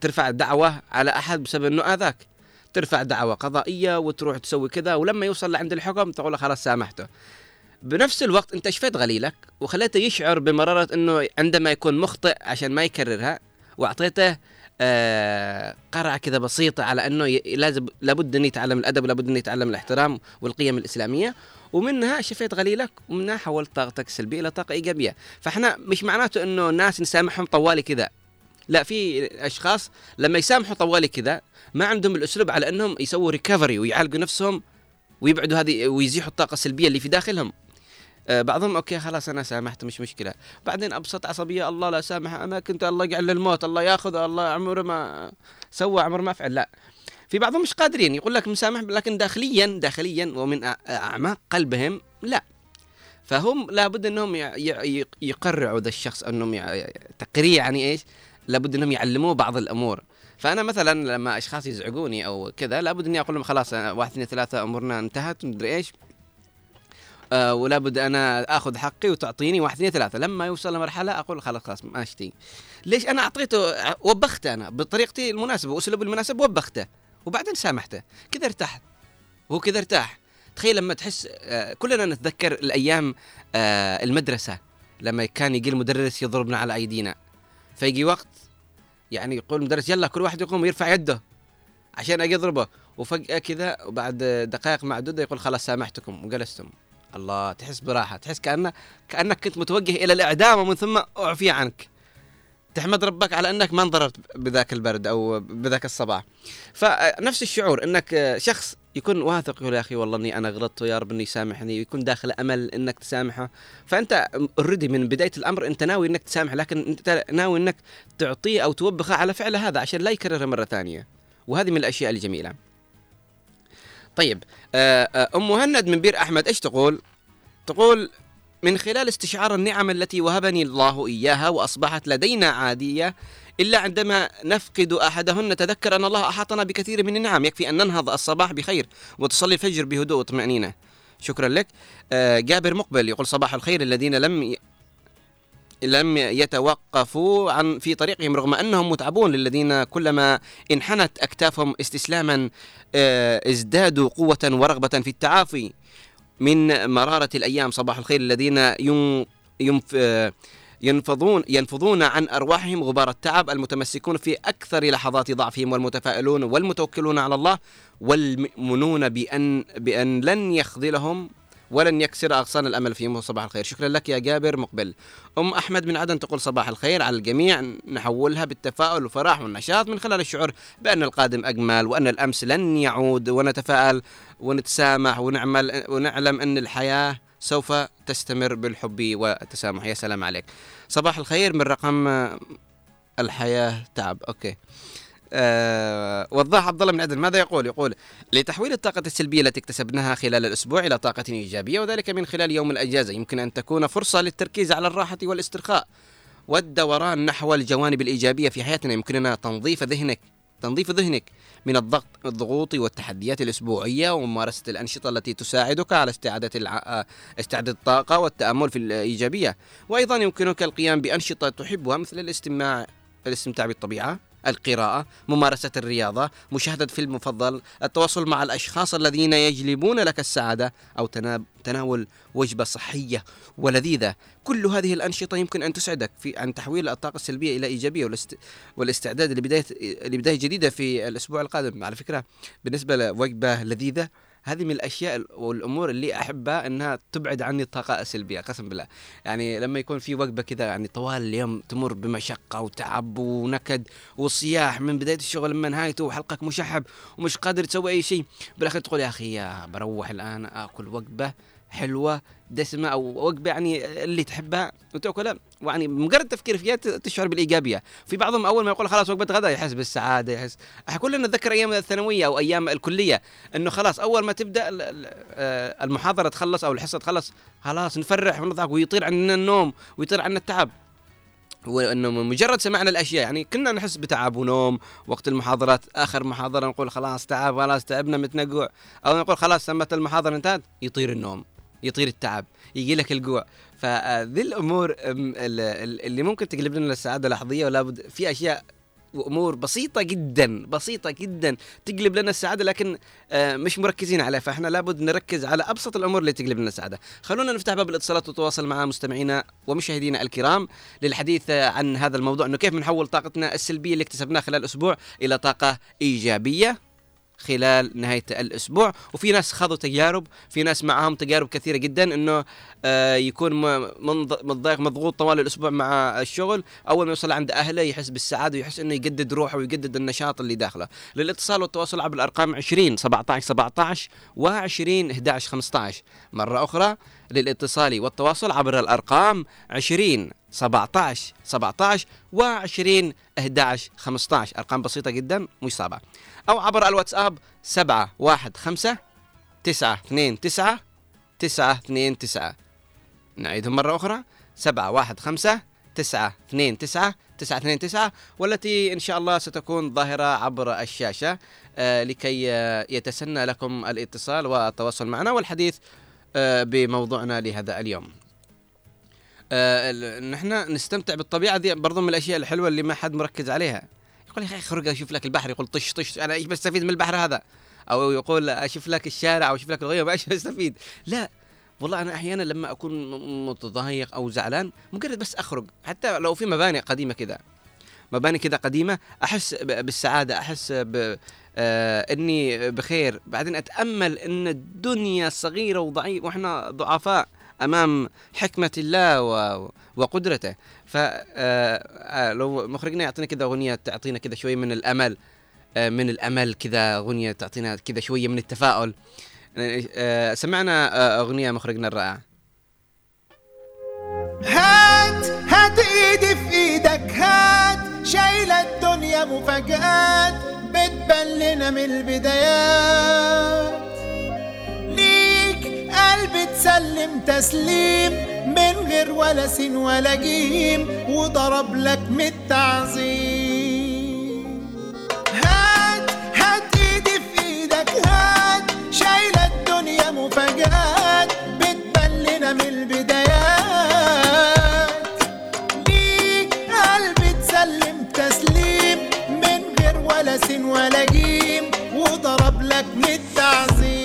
ترفع دعوة على أحد بسبب أنه آذاك، ترفع دعوة قضائية وتروح تسوي كذا، ولما يوصل لعند الحكم تقول له خلاص سامحته. بنفس الوقت انت شفت غليلك وخليته يشعر بمرارة انه عندما يكون مخطئ عشان ما يكررها، واعطيته قرعة كذا بسيطة على انه لازم لابد ان يتعلم الادب ولابد ان يتعلم الاحترام والقيم الاسلامية، ومنها شفت غليلك ومنها حولت طاقتك السلبية الى طاقة ايجابية. فاحنا مش معناته انه الناس نسامحهم طوالي كذا، لا، في أشخاص لما يسامحوا طوالي كذا ما عندهم الأسلوب على أنهم يسووا ريكفري ويعالجوا نفسهم ويبعدوا هذه ويزيحوا الطاقة السلبية اللي في داخلهم. بعضهم أوكي خلاص أنا سامحت مش مشكلة، بعدين أبسط عصبية الله لا سامح، أنا كنت الله يجعل للموت، الله يأخذ، الله عمره ما سوى، عمره ما فعل. لا، في بعضهم مش قادرين، يقول لك مسامح لكن داخليا ومن أعماق قلبهم لا. فهم لابد أنهم يقرعوا ذا الشخص، أنهم تقريع يعني إيش، لابد انهم يعلموه بعض الامور. فانا مثلا لما اشخاص يزعجوني او كذا لابد اني اقول لهم خلاص 1 2 3 امورنا انتهت ومدري ايش، ولابد انا اخذ حقي وتعطيني 1 2 3. لما يوصل لمرحله اقول خلاص ما اشتي، ليش انا اعطيته، وبخته انا بطريقتي المناسبه واسلوب المناسب، وبخته وبعدين سامحته، كذا ارتحت وهو كذا ارتاح. تخيل لما تحس، كلنا نتذكر الايام المدرسه لما كان يجي المدرس يضربنا على ايدينا، فيجي وقت يعني يقول المدرس يلا كل واحد يقوم يرفع يده عشان أجي أضربه، وفجأة كذا وبعد دقائق معدودة يقول خلاص سامحتكم وجلستم. الله، تحس براحة، تحس كأنك كنت متوجه إلى الإعدام ومن ثم أعفي عنك، تحمد ربك على أنك ما انضررت بذاك البرد أو بذاك الصباح. فنفس الشعور أنك شخص يكون واثق يقول يا أخي والله أني أنا غلطت ويا رب أني يسامحني، ويكون داخل أمل أنك تسامحه. فأنت أردي من بداية الأمر أنت ناوي أنك تسامح، لكن أنت ناوي أنك تعطيه أو توبخه على فعل هذا عشان لا يكرره مرة ثانية، وهذه من الأشياء الجميلة. طيب، أم مهند من بير أحمد إيش تقول؟ تقول من خلال استشعار النعم التي وهبني الله إياها وأصبحت لدينا عادية، إلا عندما نفقد أحدهن تذكر أن الله أحاطنا بكثير من النعم، يكفي أن ننهض الصباح بخير وتصلي الفجر بهدوء وطمأنينة. شكرا لك. جابر مقبل يقول صباح الخير الذين لم يتوقفوا عن في طريقهم رغم أنهم متعبون، للذين كلما انحنت أكتافهم استسلاما ازدادوا قوة ورغبة في التعافي من مرارة الأيام. صباح الخير الذين ينفضون عن أرواحهم غبار التعب، المتمسكون في أكثر لحظات ضعفهم والمتفائلون والمتوكلون على الله والمؤمنون بأن لن يخذلهم ولن يكسر أغصان الأمل فيهم. صباح الخير. شكرا لك يا جابر مقبل. أم أحمد من عدن تقول صباح الخير على الجميع، نحولها بالتفاؤل وفرح والنشاط من خلال الشعور بأن القادم أجمل وأن الأمس لن يعود، ونتفاءل ونتسامح ونعلم أن الحياة سوف تستمر بالحب والتسامح. يا سلام عليك. صباح الخير من رقم الحياة تعب. أوكي، وضاح عبد الله من عدن ماذا يقول؟ يقول لتحويل الطاقة السلبية التي اكتسبناها خلال الأسبوع إلى طاقة إيجابية، وذلك من خلال يوم الأجازة، يمكن أن تكون فرصة للتركيز على الراحة والاسترخاء والدوران نحو الجوانب الإيجابية في حياتنا. يمكننا تنظيف ذهنك من الضغوط والتحديات الأسبوعية، وممارسة الأنشطة التي تساعدك على استعادة الطاقة والتأمل في الإيجابية. وأيضا يمكنك القيام بأنشطة تحبها مثل الاستمتاع بالطبيعة، القراءة، ممارسة الرياضة، مشاهدة فيلم مفضل، التواصل مع الأشخاص الذين يجلبون لك السعادة، أو تناول وجبة صحية ولذيذة. كل هذه الأنشطة يمكن أن تسعدك في عن تحويل الطاقة السلبية إلى إيجابية والاستعداد لبداية جديدة في الأسبوع القادم. على فكرة بالنسبة لوجبة لذيذة، هذه من الأشياء والأمور اللي أحبها أنها تبعد عني الطاقة السلبية قسم بالله. يعني لما يكون في وجبة كذا يعني طوال اليوم تمر بمشقة وتعب ونكد وصياح من بداية الشغل من نهايته وحلقك مشحب ومش قادر تسوي أي شيء، بالأخير تقول يا أخي يا بروح الآن أكل وجبة حلوة دسمة أو وجبة يعني اللي تحبها وتأكلها، يعني مجرد تفكير فيها تشعر بالإيجابية. في بعضهم أول ما يقول خلاص وجبة غدا يحس بالسعادة، يحس كلنا نتذكر أيام الثانوية أو أيام الكلية إنه خلاص أول ما تبدأ المحاضرة تخلص أو الحصة تخلص خلاص نفرح ونضحك ويطير عنا النوم ويطير عنا التعب، وإنه مجرد سمعنا الأشياء يعني كنا نحس بتعب ونوم وقت المحاضرات. آخر محاضرة نقول خلاص تعب، خلاص تعبنا متنقوع، أو نقول خلاص سمت المحاضرة انتهت يطير النوم، يطير التعب، يجي لك الجوع. فذي الأمور اللي ممكن تقلب لنا السعادة لحظية، ولا بد في أشياء وأمور بسيطة جدا تقلب لنا السعادة لكن مش مركزين عليها، فإحنا لابد نركز على أبسط الأمور اللي تقلب لنا السعادة. خلونا نفتح باب الاتصالات وتواصل مع مستمعينا ومشاهدينا الكرام للحديث عن هذا الموضوع، إنه كيف بنحول طاقتنا السلبية اللي اكتسبناها خلال الأسبوع إلى طاقة إيجابية خلال نهاية الأسبوع. وفي ناس خاضوا تجارب، في ناس معهم تجارب كثيرة جدا إنه يكون مضغوط طوال الأسبوع مع الشغل، أول ما يوصل عند أهله يحس بالسعادة ويحس إنه يجدد روحه ويجدد النشاط اللي داخله. للاتصال والتواصل عبر الأرقام 20 17 17 و20 11 15. مرة أخرى للاتصال والتواصل عبر الأرقام 20 17 17 و20 11 15. أرقام بسيطة جدا مش صعبة. أو عبر الواتساب 715 929 929. نعيدهم مرة أخرى 715 929 929، والتي إن شاء الله ستكون ظاهرة عبر الشاشة لكي يتسنى لكم الاتصال والتواصل معنا والحديث بموضوعنا لهذا اليوم. نحن نستمتع بالطبيعة، دي برضو من الأشياء الحلوة اللي ما حد مركز عليها. يقول يا أخي خرج أشوف لك البحر، يقول طش طش أنا إيش بستفيد من البحر هذا، أو يقول أشوف لك الشارع أو أشوف لك الغيوم إيش بستفيد. لا والله أنا أحيانا لما أكون متضايق أو زعلان مجرد بس أخرج، حتى لو في مباني قديمة كذا، مباني كذا قديمة، أحس بالسعادة، أحس إني بخير. بعدين أتأمل إن الدنيا صغيرة وضعيف وإحنا ضعفاء أمام حكمة الله وقدرته. فلو مخرجنا يعطينا كذا أغنية تعطينا كذا شوية من الأمل، من الأمل كذا أغنية تعطينا كذا شوية من التفاؤل. سمعنا أغنية مخرجنا الرائع، هات إيدي في إيدك، هات شايلة الدنيا مفاجآت بتبلنا من البدايات، قلبي تسلم تسليم من غير ولا سين ولا جيم، وضرب لك من التعظيم، هات ايدي في ايدك، هات شايلة الدنيا مفاجآت بتبلنا من البدايات، ليك قلبي تسلم تسليم من غير ولا سين ولا جيم، وضرب لك من التعظيم.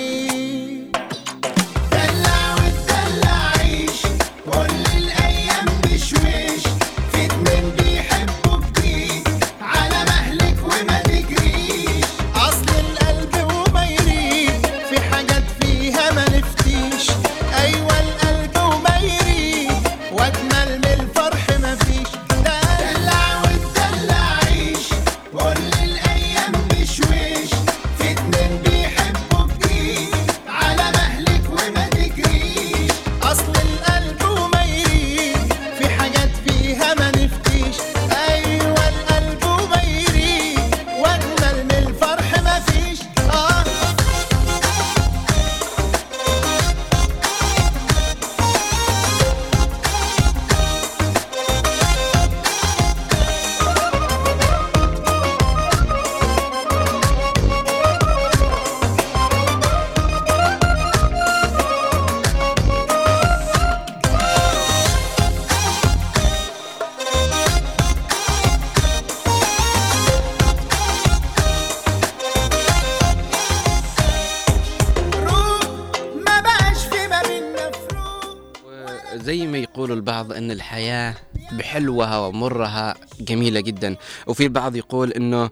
البعض أن الحياة بحلوها ومرها جميلة جدا، وفي البعض يقول أنه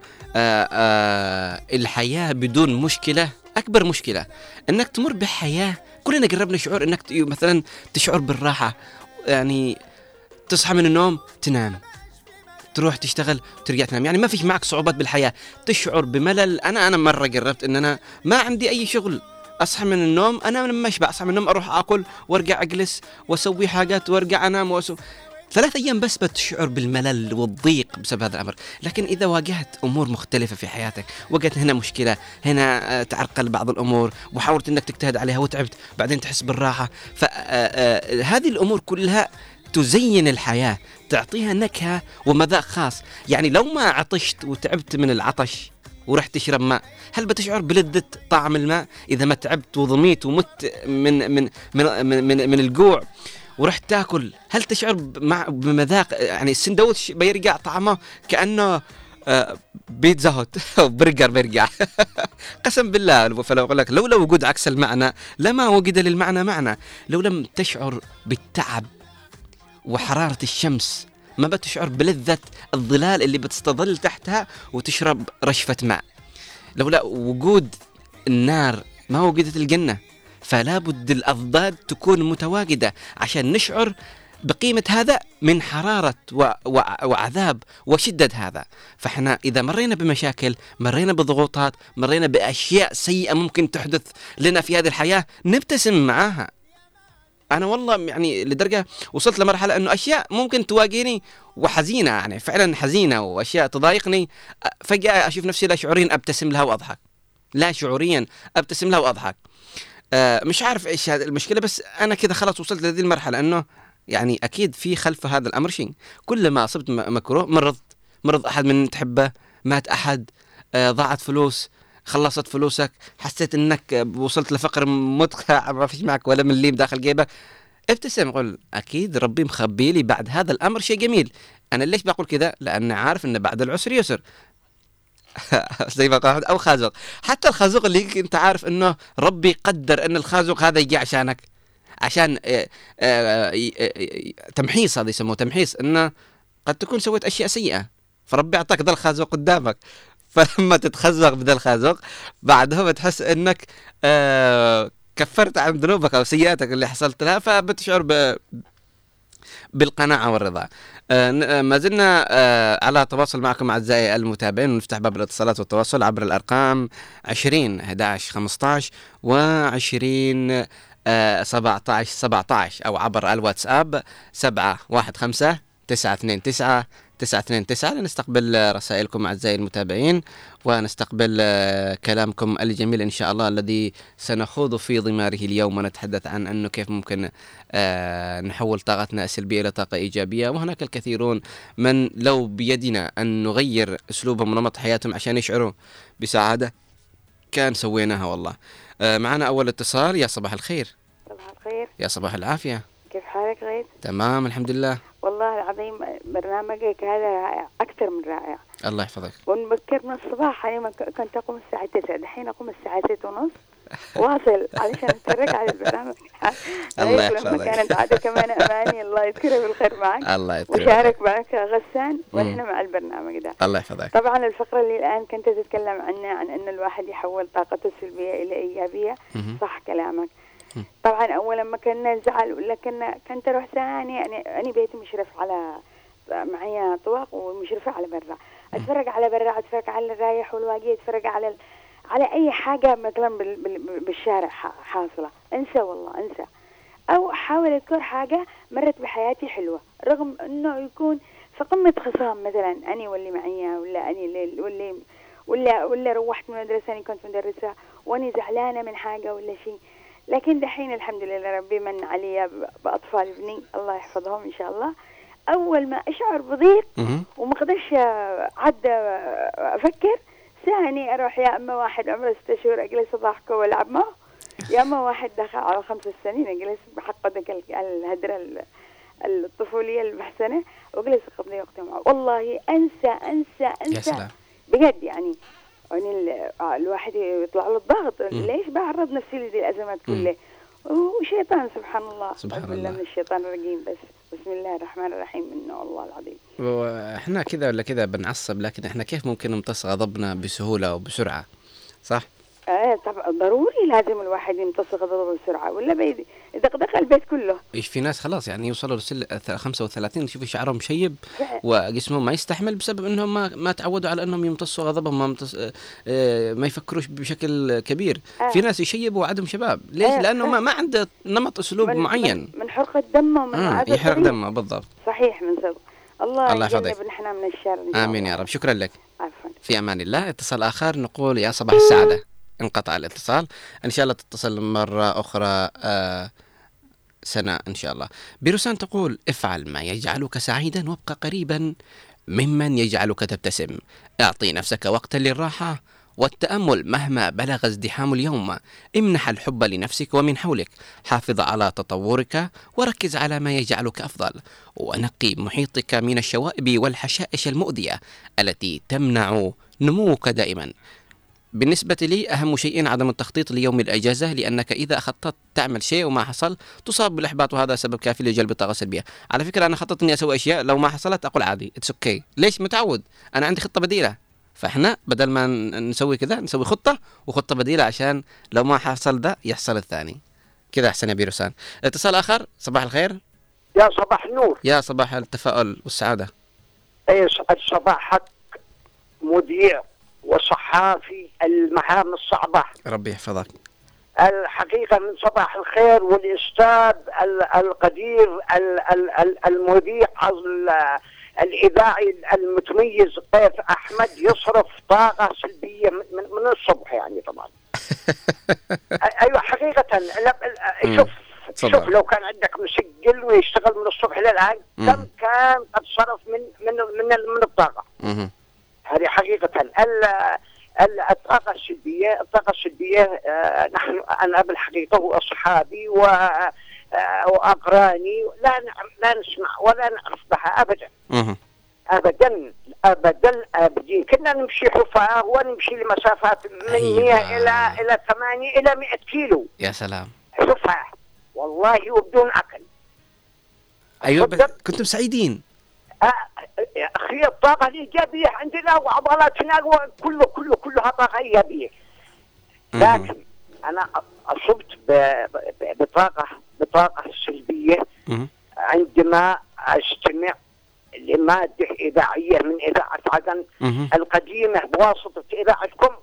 الحياة بدون مشكلة أكبر مشكلة أنك تمر بحياة كلنا جربنا شعور أنك مثلا تشعر بالراحة، يعني تصحى من النوم تنام تروح تشتغل وترجع تنام، يعني ما فيش معك صعوبات بالحياة، تشعر بملل. أنا مرة جربت أن أنا ما عندي أي شغل، أصحى من النوم أنا لما أشبع، أصحى من النوم أروح أكل وأرجع أجلس وأسوي حاجات وأرجع أنام وأسوي 3 أيام بس بتشعر بالملل والضيق بسبب هذا الأمر. لكن إذا واجهت أمور مختلفة في حياتك، وجدت هنا مشكلة، هنا تعرقل بعض الأمور وحاولت أنك تجتهد عليها وتعبت، بعدين تحس بالراحة، فهذه الأمور كلها تزين الحياة، تعطيها نكهة ومذاق خاص. يعني لو ما عطشت وتعبت من العطش ورحت تشرب ماء، هل بتشعر بلذة طعم الماء؟ إذا ما تعبت وضميت ومت من من من من, من, من الجوع ورحت تاكل، هل تشعر بمذاق؟ يعني السندوتش بيرجع طعمه كأنه بيتزا هوت أو برجر بيرجع. قسم بالله، فلو أقول لك لولا وجود عكس المعنى لما وجد للمعنى معنى. لو لم تشعر بالتعب وحرارة الشمس، ما بتشعر بلذة الظلال اللي بتستظل تحتها وتشرب رشفة ماء. لولا وجود النار ما وجدت الجنة، فلا بد الأضداد تكون متواجدة عشان نشعر بقيمة هذا من حرارة وعذاب وشدة هذا. فإحنا إذا مرينا بمشاكل، مرينا بضغوطات، مرينا بأشياء سيئة ممكن تحدث لنا في هذه الحياة، نبتسم معاها. أنا والله يعني لدرجة وصلت لمرحلة أنه أشياء ممكن تواجهني وحزينة، يعني فعلا حزينة وأشياء تضايقني، فجأة أشوف نفسي لا شعوريا أبتسم لها وأضحك، لا شعوريا أبتسم لها وأضحك. مش عارف إيش هذه المشكلة، بس أنا كده خلاص وصلت لهذه المرحلة أنه يعني أكيد في خلف هذا الأمر شيء. كل ما أصبت مكروه، مرض أحد من تحبه، مات أحد، ضاعت فلوس، خلصت فلوسك، حسيت انك وصلت لفقر مدقع ما فيش معك ولا مليم داخل جيبك، ابتسم قول اكيد ربي مخبي لي بعد هذا الامر شيء جميل. انا ليش بقول كذا؟ لان عارف ان بعد العسر يسر. زي ما قال او خازوق، حتى الخازوق اللي انت عارف انه ربي قدر ان الخازوق هذا يجي عشانك، عشان تمحيص، هذا يسموه تمحيص، انه قد تكون سويت اشياء سيئة فربي اعطاك ذا الخازوق قدامك. فلما تتخزق بدا الخازوق بعدها بتحس انك كفرت عن ذنوبك او سيئاتك اللي حصلت لها، فبتشعر بالقناعة والرضا. ما زلنا على تواصل معكم أعزائي المتابعين، ونفتح باب الاتصالات والتواصل عبر الأرقام 20 11 15 و20 17 17، أو عبر الواتساب 715 929 929 لنستقبل رسائلكم أعزائي المتابعين، ونستقبل كلامكم الجميل إن شاء الله الذي سنخوض في ضماره اليوم، ونتحدث عن أنه كيف ممكن نحول طاقتنا السلبية إلى طاقة إيجابية. وهناك الكثيرون من لو بيدنا أن نغير أسلوبهم ونمط حياتهم عشان يشعروا بسعادة كان سويناها والله. معنا أول اتصال. يا صباح الخير. صباح الخير. يا صباح العافية. كيف حالك غيث؟ تمام الحمد لله. والله العظيم برنامجك هذا رائع، أكثر من رائع، الله يحفظك. ونبكر من الصباح، أنا كنت أقوم الساعة 9، الحين أقوم الساعة 6:30 واصل علشان أتفرج على البرنامج. الله يحفظك. كانت عادة كمان أماني، الله يذكره بالخير معك. الله يذكره. وشارك معك غسان ونحن مع البرنامج ده. الله يحفظك. طبعا الفقرة اللي الآن كنت تتكلم عنها عن أن الواحد يحول طاقته السلبية إلى إيجابية، صح كلامك. طبعا أول ما كنا نزعل ولا كنت أروح ثاني، يعني أنا بيتي مشرف على معايا طواق ومشرفة على برا، أتفرج على برا، أتفرج على الرايح والواجي، أتفرج على أي حاجة مثلا بالشارع حاصلة، أنسى والله أنسى، أو أحاول أذكر حاجة مرت بحياتي حلوة رغم أنه يكون في قمة خصام مثلا أنا واللي معايا، ولا أنا ولا روحت من مدرسة أنا كنت مدرسة وأنا زعلانة من حاجة ولا شيء. لكن دحين الحمد لله ربي من علي بأطفال ابني الله يحفظهم إن شاء الله، أول ما أشعر بضيق ومقدرش عد أفكر، ثاني أروح يا أما واحد عمره 6 شهور أجلس أضحكه وألعب معه، يا أما واحد دخل على 5 سنين أجلس بحقدك الهدرة الطفولية المحسنة وأجلس أقضي وقتي معه، والله أنسى بجد. يعني الواحد يطلع له الضغط، ليش بعرض نفسي لذي الأزمات كلها؟ وشيطان سبحان الله، سبحان الله من الشيطان الرجيم، بس بسم الله الرحمن الرحيم منه الله العظيم. احنا كذا ولا كذا بنعصب، لكن احنا كيف ممكن نمتص غضبنا بسهولة وبسرعة؟ صح؟ طبعا ضروري لازم الواحد يمتص غضبه بسرعه ولا يدقدق البيت كله. ايش في ناس خلاص يعني يوصلوا لسن 35 تشوف شعرهم مشيب وجسمهم ما يستحمل بسبب انهم ما تعودوا على انهم يمتصوا غضبهم، ما يفكروش بشكل كبير. في ناس يشيبوا وعدهم شباب ليش؟ لانه ما عنده نمط اسلوب معين من حرقه دمه ومن عاده يحرق دمه. بالضبط صحيح من صدق. الله يجنبنا نحن من الشر. امين يا رب. شكرا لك. عفوا. في امان الله. اتصال اخر نقول يا صباح السعاده. انقطع الاتصال، إن شاء الله تتصل مرة أخرى سنة إن شاء الله. بيروسان تقول افعل ما يجعلك سعيدا وابقى قريبا ممن يجعلك تبتسم، اعطي نفسك وقتا للراحة والتأمل مهما بلغ ازدحام اليوم، امنح الحب لنفسك ومن حولك، حافظ على تطورك وركز على ما يجعلك أفضل، ونقي محيطك من الشوائب والحشائش المؤذية التي تمنع نموك دائما. بالنسبة لي أهم شيء عدم التخطيط ليوم الأجازة، لأنك إذا خططت تعمل شيء وما حصل تصاب بالإحباط، وهذا سبب كافي لجلب الطاقة السلبية. على فكرة أنا خططت إني أسوي أشياء لو ما حصلت أقول عادي it's okay. ليش؟ متعود أنا عندي خطة بديلة، فإحنا بدل ما نسوي كذا نسوي خطة وخطة بديلة عشان لو ما حصل ده يحصل الثاني كذا. أحسن يا بيروسان. اتصال آخر. صباح الخير. يا صباح نور. يا صباح التفاؤل والسعادة. يسعد صباحك مذيع وصحافي المهام الصعبة، ربي يحفظك. الحقيقة من صباح الخير. والأستاذ القدير المذيع الإذاعي المتميز قيف أحمد يصرف طاقة سلبية من الصبح يعني طبعا. أيوة حقيقة. شوف لو كان عندك مسجل ويشتغل من الصبح للآن كم كان قد صرف من الطاقة. هذه حقيقة الطاقة السلبية. الطاقة السلبية نحن أنا بالحقيقة وأصحابي وأقراني لا نسمع ولا نعرف بها أبدا أبدا أبدا أبدا. كنا نمشي حفاة ونمشي لمسافات من 100 إلى 8 إلى 100 كيلو. يا سلام. حفاة والله وبدون أكل. أيوة كنتم سعيدين. أخي الطاقة الإيجابية عندنا وعضلاتنا وكله كله كلها طاقة إيجابية. لكن أنا أصبت بطاقة سلبية عندما أستمع لمادة إذاعية من إذاعة عدن القديمة بواسطة إذاعتكم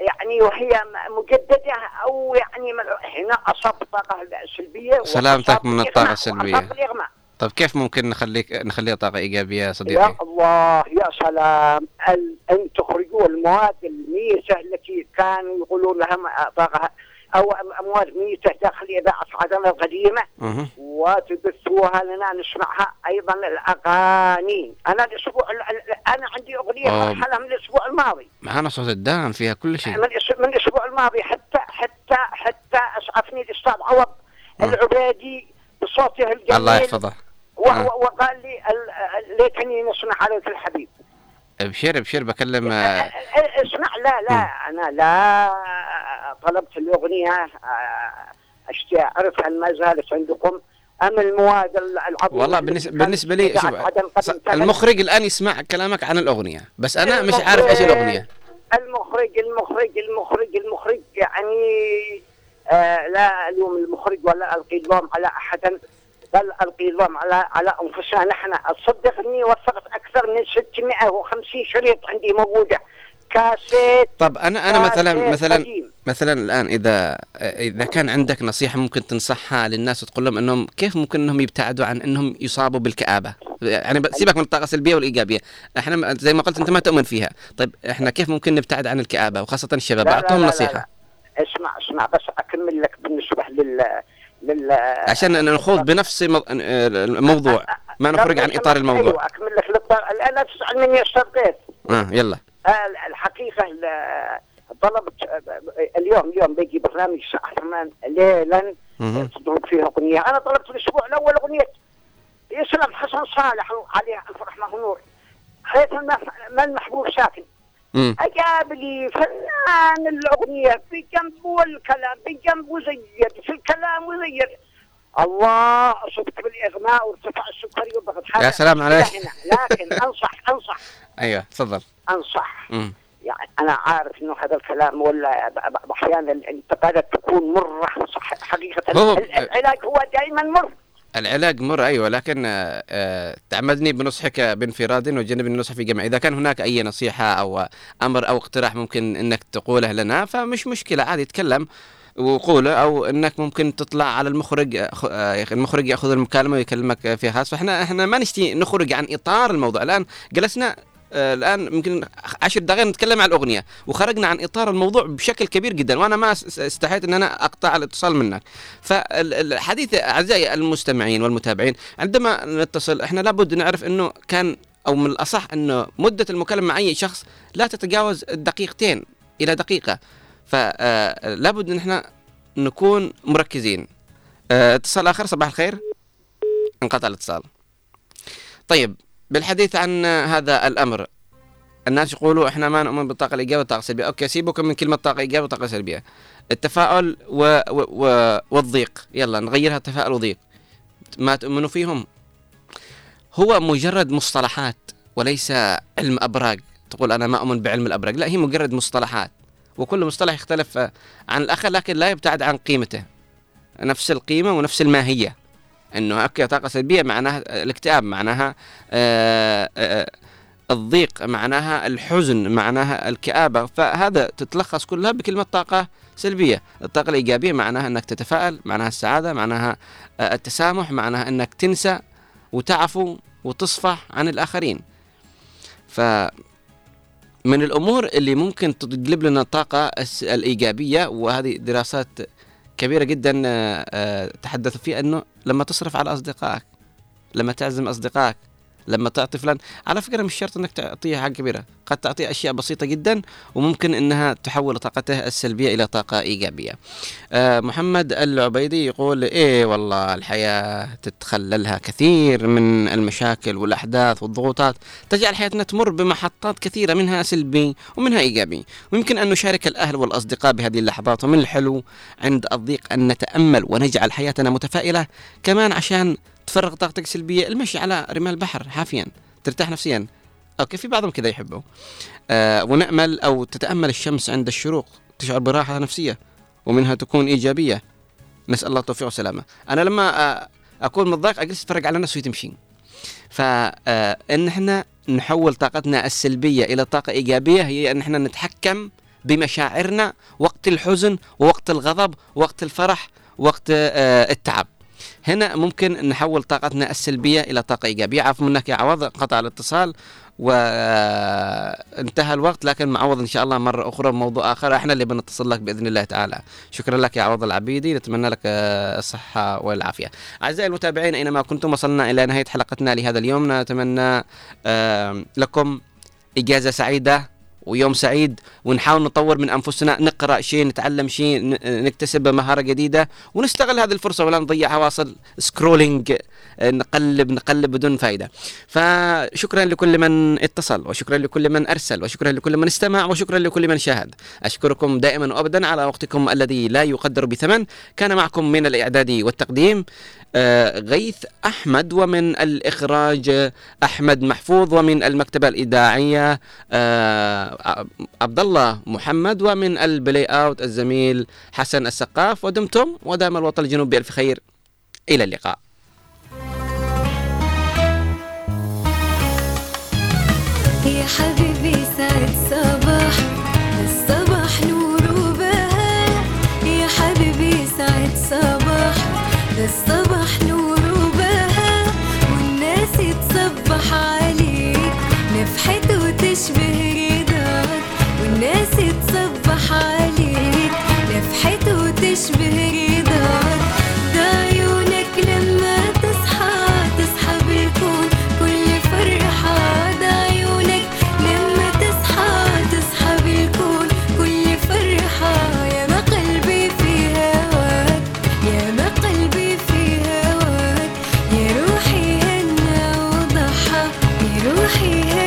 يعني وهي مجددة أو يعني هنا أصبت طاقة سلبية. سلامتك من الطاقة السلبية. طب كيف ممكن نخليها طاقة إيجابية صديقي؟ يا الله يا سلام أن تخرجوا المواد الميتة التي كانوا يقولون لها طاقة أو مواد ميتة داخل إذاعة عدن القديمة وتبثوها لنا نسمعها. أيضا الأغاني. أنا الأسبوع أنا عندي أغنية مرحلة من الأسبوع الماضي معنا صوت الدان فيها كل شيء من الأسبوع الماضي حتى أسعفني الأستاذ عوض العبادي بصوته الجميل الله يحفظه وقال لي ليتني نسمع عليك الحبيب. ابشر بكلم اسمع. لا انا لا طلبت الاغنيه اشتي اعرف عن ما زالت عندكم ام المواد العظيمه. والله بالنسبه لي المخرج الان يسمع كلامك عن الاغنيه بس انا مش عارف ايش الاغنيه. المخرج يعني لا الوم المخرج ولا القي اللوم على احدا بل القي اللوم على انفسنا نحن. اصدق اني وثقت اكثر من 650 شريط عندي موجوده كاسيت. طب انا مثلا الان اذا كان عندك نصيحه ممكن تنصحها للناس وتقول لهم انهم كيف ممكن انهم يبتعدوا عن انهم يصابوا بالكآبه، يعني سيبك من الطاقه السلبيه والايجابيه، احنا زي ما قلت انت ما تؤمن فيها، طيب احنا كيف ممكن نبتعد عن الكآبه وخاصه الشباب؟ اعطهم نصيحه. اسمع بس اكمل لك بالنسبه لل عشان نخوض بنفس الموضوع ما نخرج عن اطار الموضوع. ايوه اكمل لك لا تسأل مني استبقيت. يلا. الحقيقه طلبت اليوم بيجي برنامج الساعه 8 ليلا يصدرون فيها اغنيه. انا طلبت الاسبوع الاول اغنيه يسلم حسن صالح عليه الف رحمه ونور حيث ما المحبوب ساكن. أجاب لي فنان الأغنية بجنبه الكلام بجنبه زيد في الكلام وزيد. الله أصبت بالإغماء وارتفع السكري وضغط حالي. يا سلام عليك. لكن أنصح أيوة تفضل. أنصح يعني أنا عارف إنه هذا الكلام ولا أحيانا الانتقادات تكون مرة حقيقة. العلاج هو دائما مر. العلاج مر أيوة، لكن تعمدني بنصحك بانفراد وجنبني النصح في جمع. إذا كان هناك أي نصيحة أو أمر أو اقتراح ممكن إنك تقوله لنا فمش مشكلة، عادي تكلم وقوله، أو إنك ممكن تطلع على المخرج، المخرج يأخذ المكالمة ويكلمك فيها. فإحنا ما نشتي نخرج عن إطار الموضوع. الآن جلسنا الآن يمكن 10 دقائق نتكلم عن الأغنية وخرجنا عن إطار الموضوع بشكل كبير جدا، وأنا ما استحيت أن أنا أقطع الاتصال منك. فالحديث أعزائي المستمعين والمتابعين، عندما نتصل إحنا لابد نعرف أنه كان أو من الأصح أنه مدة المكالمة مع أي شخص لا تتجاوز 2 إلى 1 دقيقة، فلابد أن إحنا نكون مركزين. اتصال آخر، صباح الخير. انقطع الاتصال. طيب، بالحديث عن هذا الأمر، الناس يقولوا إحنا ما نؤمن بالطاقة الإيجابية والطاقة السلبية. أوكي، سيبكم من كلمة طاقة إيجابية وطاقة سلبية. التفاؤل والضيق، يلا نغيرها تفاؤل وضيق. ما تؤمنوا فيهم هو مجرد مصطلحات وليس علم أبراج. تقول أنا ما أؤمن بعلم الأبراج، لا، هي مجرد مصطلحات، وكل مصطلح يختلف عن الآخر لكن لا يبتعد عن قيمته، نفس القيمة ونفس الماهية. أنه أكيد طاقة سلبية معناها الاكتئاب، معناها الضيق، معناها الحزن، معناها الكآبة. فهذا تتلخص كلها بكلمة طاقة سلبية. الطاقة الإيجابية معناها أنك تتفائل، معناها السعادة، معناها التسامح، معناها أنك تنسى وتعفو وتصفح عن الآخرين. فمن الأمور اللي ممكن تجلب لنا الطاقة الإيجابية، وهذه دراسات كبيرة جدا تحدثوا فيه، أنه لما تصرف على أصدقائك، لما تعزم أصدقائك، لما تعطي فلان. على فكرة مش شرط أنك تعطيه حاجة كبيرة، قد تعطيه أشياء بسيطة جدا وممكن أنها تحول طاقته السلبية إلى طاقة إيجابية. محمد العبيدي يقول إيه والله الحياة تتخللها كثير من المشاكل والأحداث والضغوطات، تجعل حياتنا تمر بمحطات كثيرة منها سلبي ومنها إيجابي، ويمكن أن نشارك الأهل والأصدقاء بهذه اللحظات. ومن الحلو عند الضيق أن نتأمل ونجعل حياتنا متفائلة كمان، عشان تفرغ طاقتك السلبية. المشي على رمال البحر حافيا ترتاح نفسيا. أوكي، في بعضهم كذا يحبوا. ونأمل أو تتأمل الشمس عند الشروق، تشعر براحة نفسية ومنها تكون إيجابية. نسأل الله التوفيق والسلامة. أنا لما أكون متضايق أجلس أتفرج على الناس وهي تمشي. فإن إحنا نحول طاقتنا السلبية إلى طاقة إيجابية هي أن إحنا نتحكم بمشاعرنا وقت الحزن ووقت الغضب ووقت الفرح ووقت التعب. هنا ممكن نحول طاقتنا السلبية إلى طاقة إيجابية. عفوا منك يا عوض، قطع الاتصال وانتهى الوقت، لكن معوض إن شاء الله مرة أخرى بموضوع آخر، إحنا اللي بنتصل لك بإذن الله تعالى. شكرا لك يا عوض العبيدي، نتمنى لك الصحة والعافية. أعزائي المتابعين أينما كنتم، وصلنا إلى نهاية حلقتنا لهذا اليوم. نتمنى لكم إجازة سعيدة ويوم سعيد، ونحاول نطور من أنفسنا، نقرأ شيء، نتعلم شيء، نكتسب مهارة جديدة، ونستغل هذه الفرصة ولا نضيعها. واصل سكرولينج، نقلب بدون فائدة. فشكرا لكل من اتصل، وشكرا لكل من أرسل، وشكرا لكل من استمع، وشكرا لكل من شاهد. أشكركم دائما وأبدا على وقتكم الذي لا يقدر بثمن. كان معكم من الإعداد والتقديم غيث أحمد، ومن الإخراج أحمد محفوظ، ومن المكتبة الإذاعية عبد الله محمد، ومن البلاي أوت الزميل حسن السقاف. ودمتم ودام الوطن الجنوبي بألف خير. إلى اللقاء. يا حبيبي سعد صباح، الصباح نور وبهاء. يا حبيبي سعد صباح، الصباح نور وبهاء، والناس تصبح عليك نفحت وتشبه رضاك. والناس تصبح عليك نفحت وتشبه رضاك. ده عيونك لما تصحى تصحى بالكون كل فرحة. ده عيونك لما تصحى تصحى بالكون كل فرحة. يا ما قلبي في هواك، يا ما قلبي يا روحي هنا وضحى، يا روحي هنا.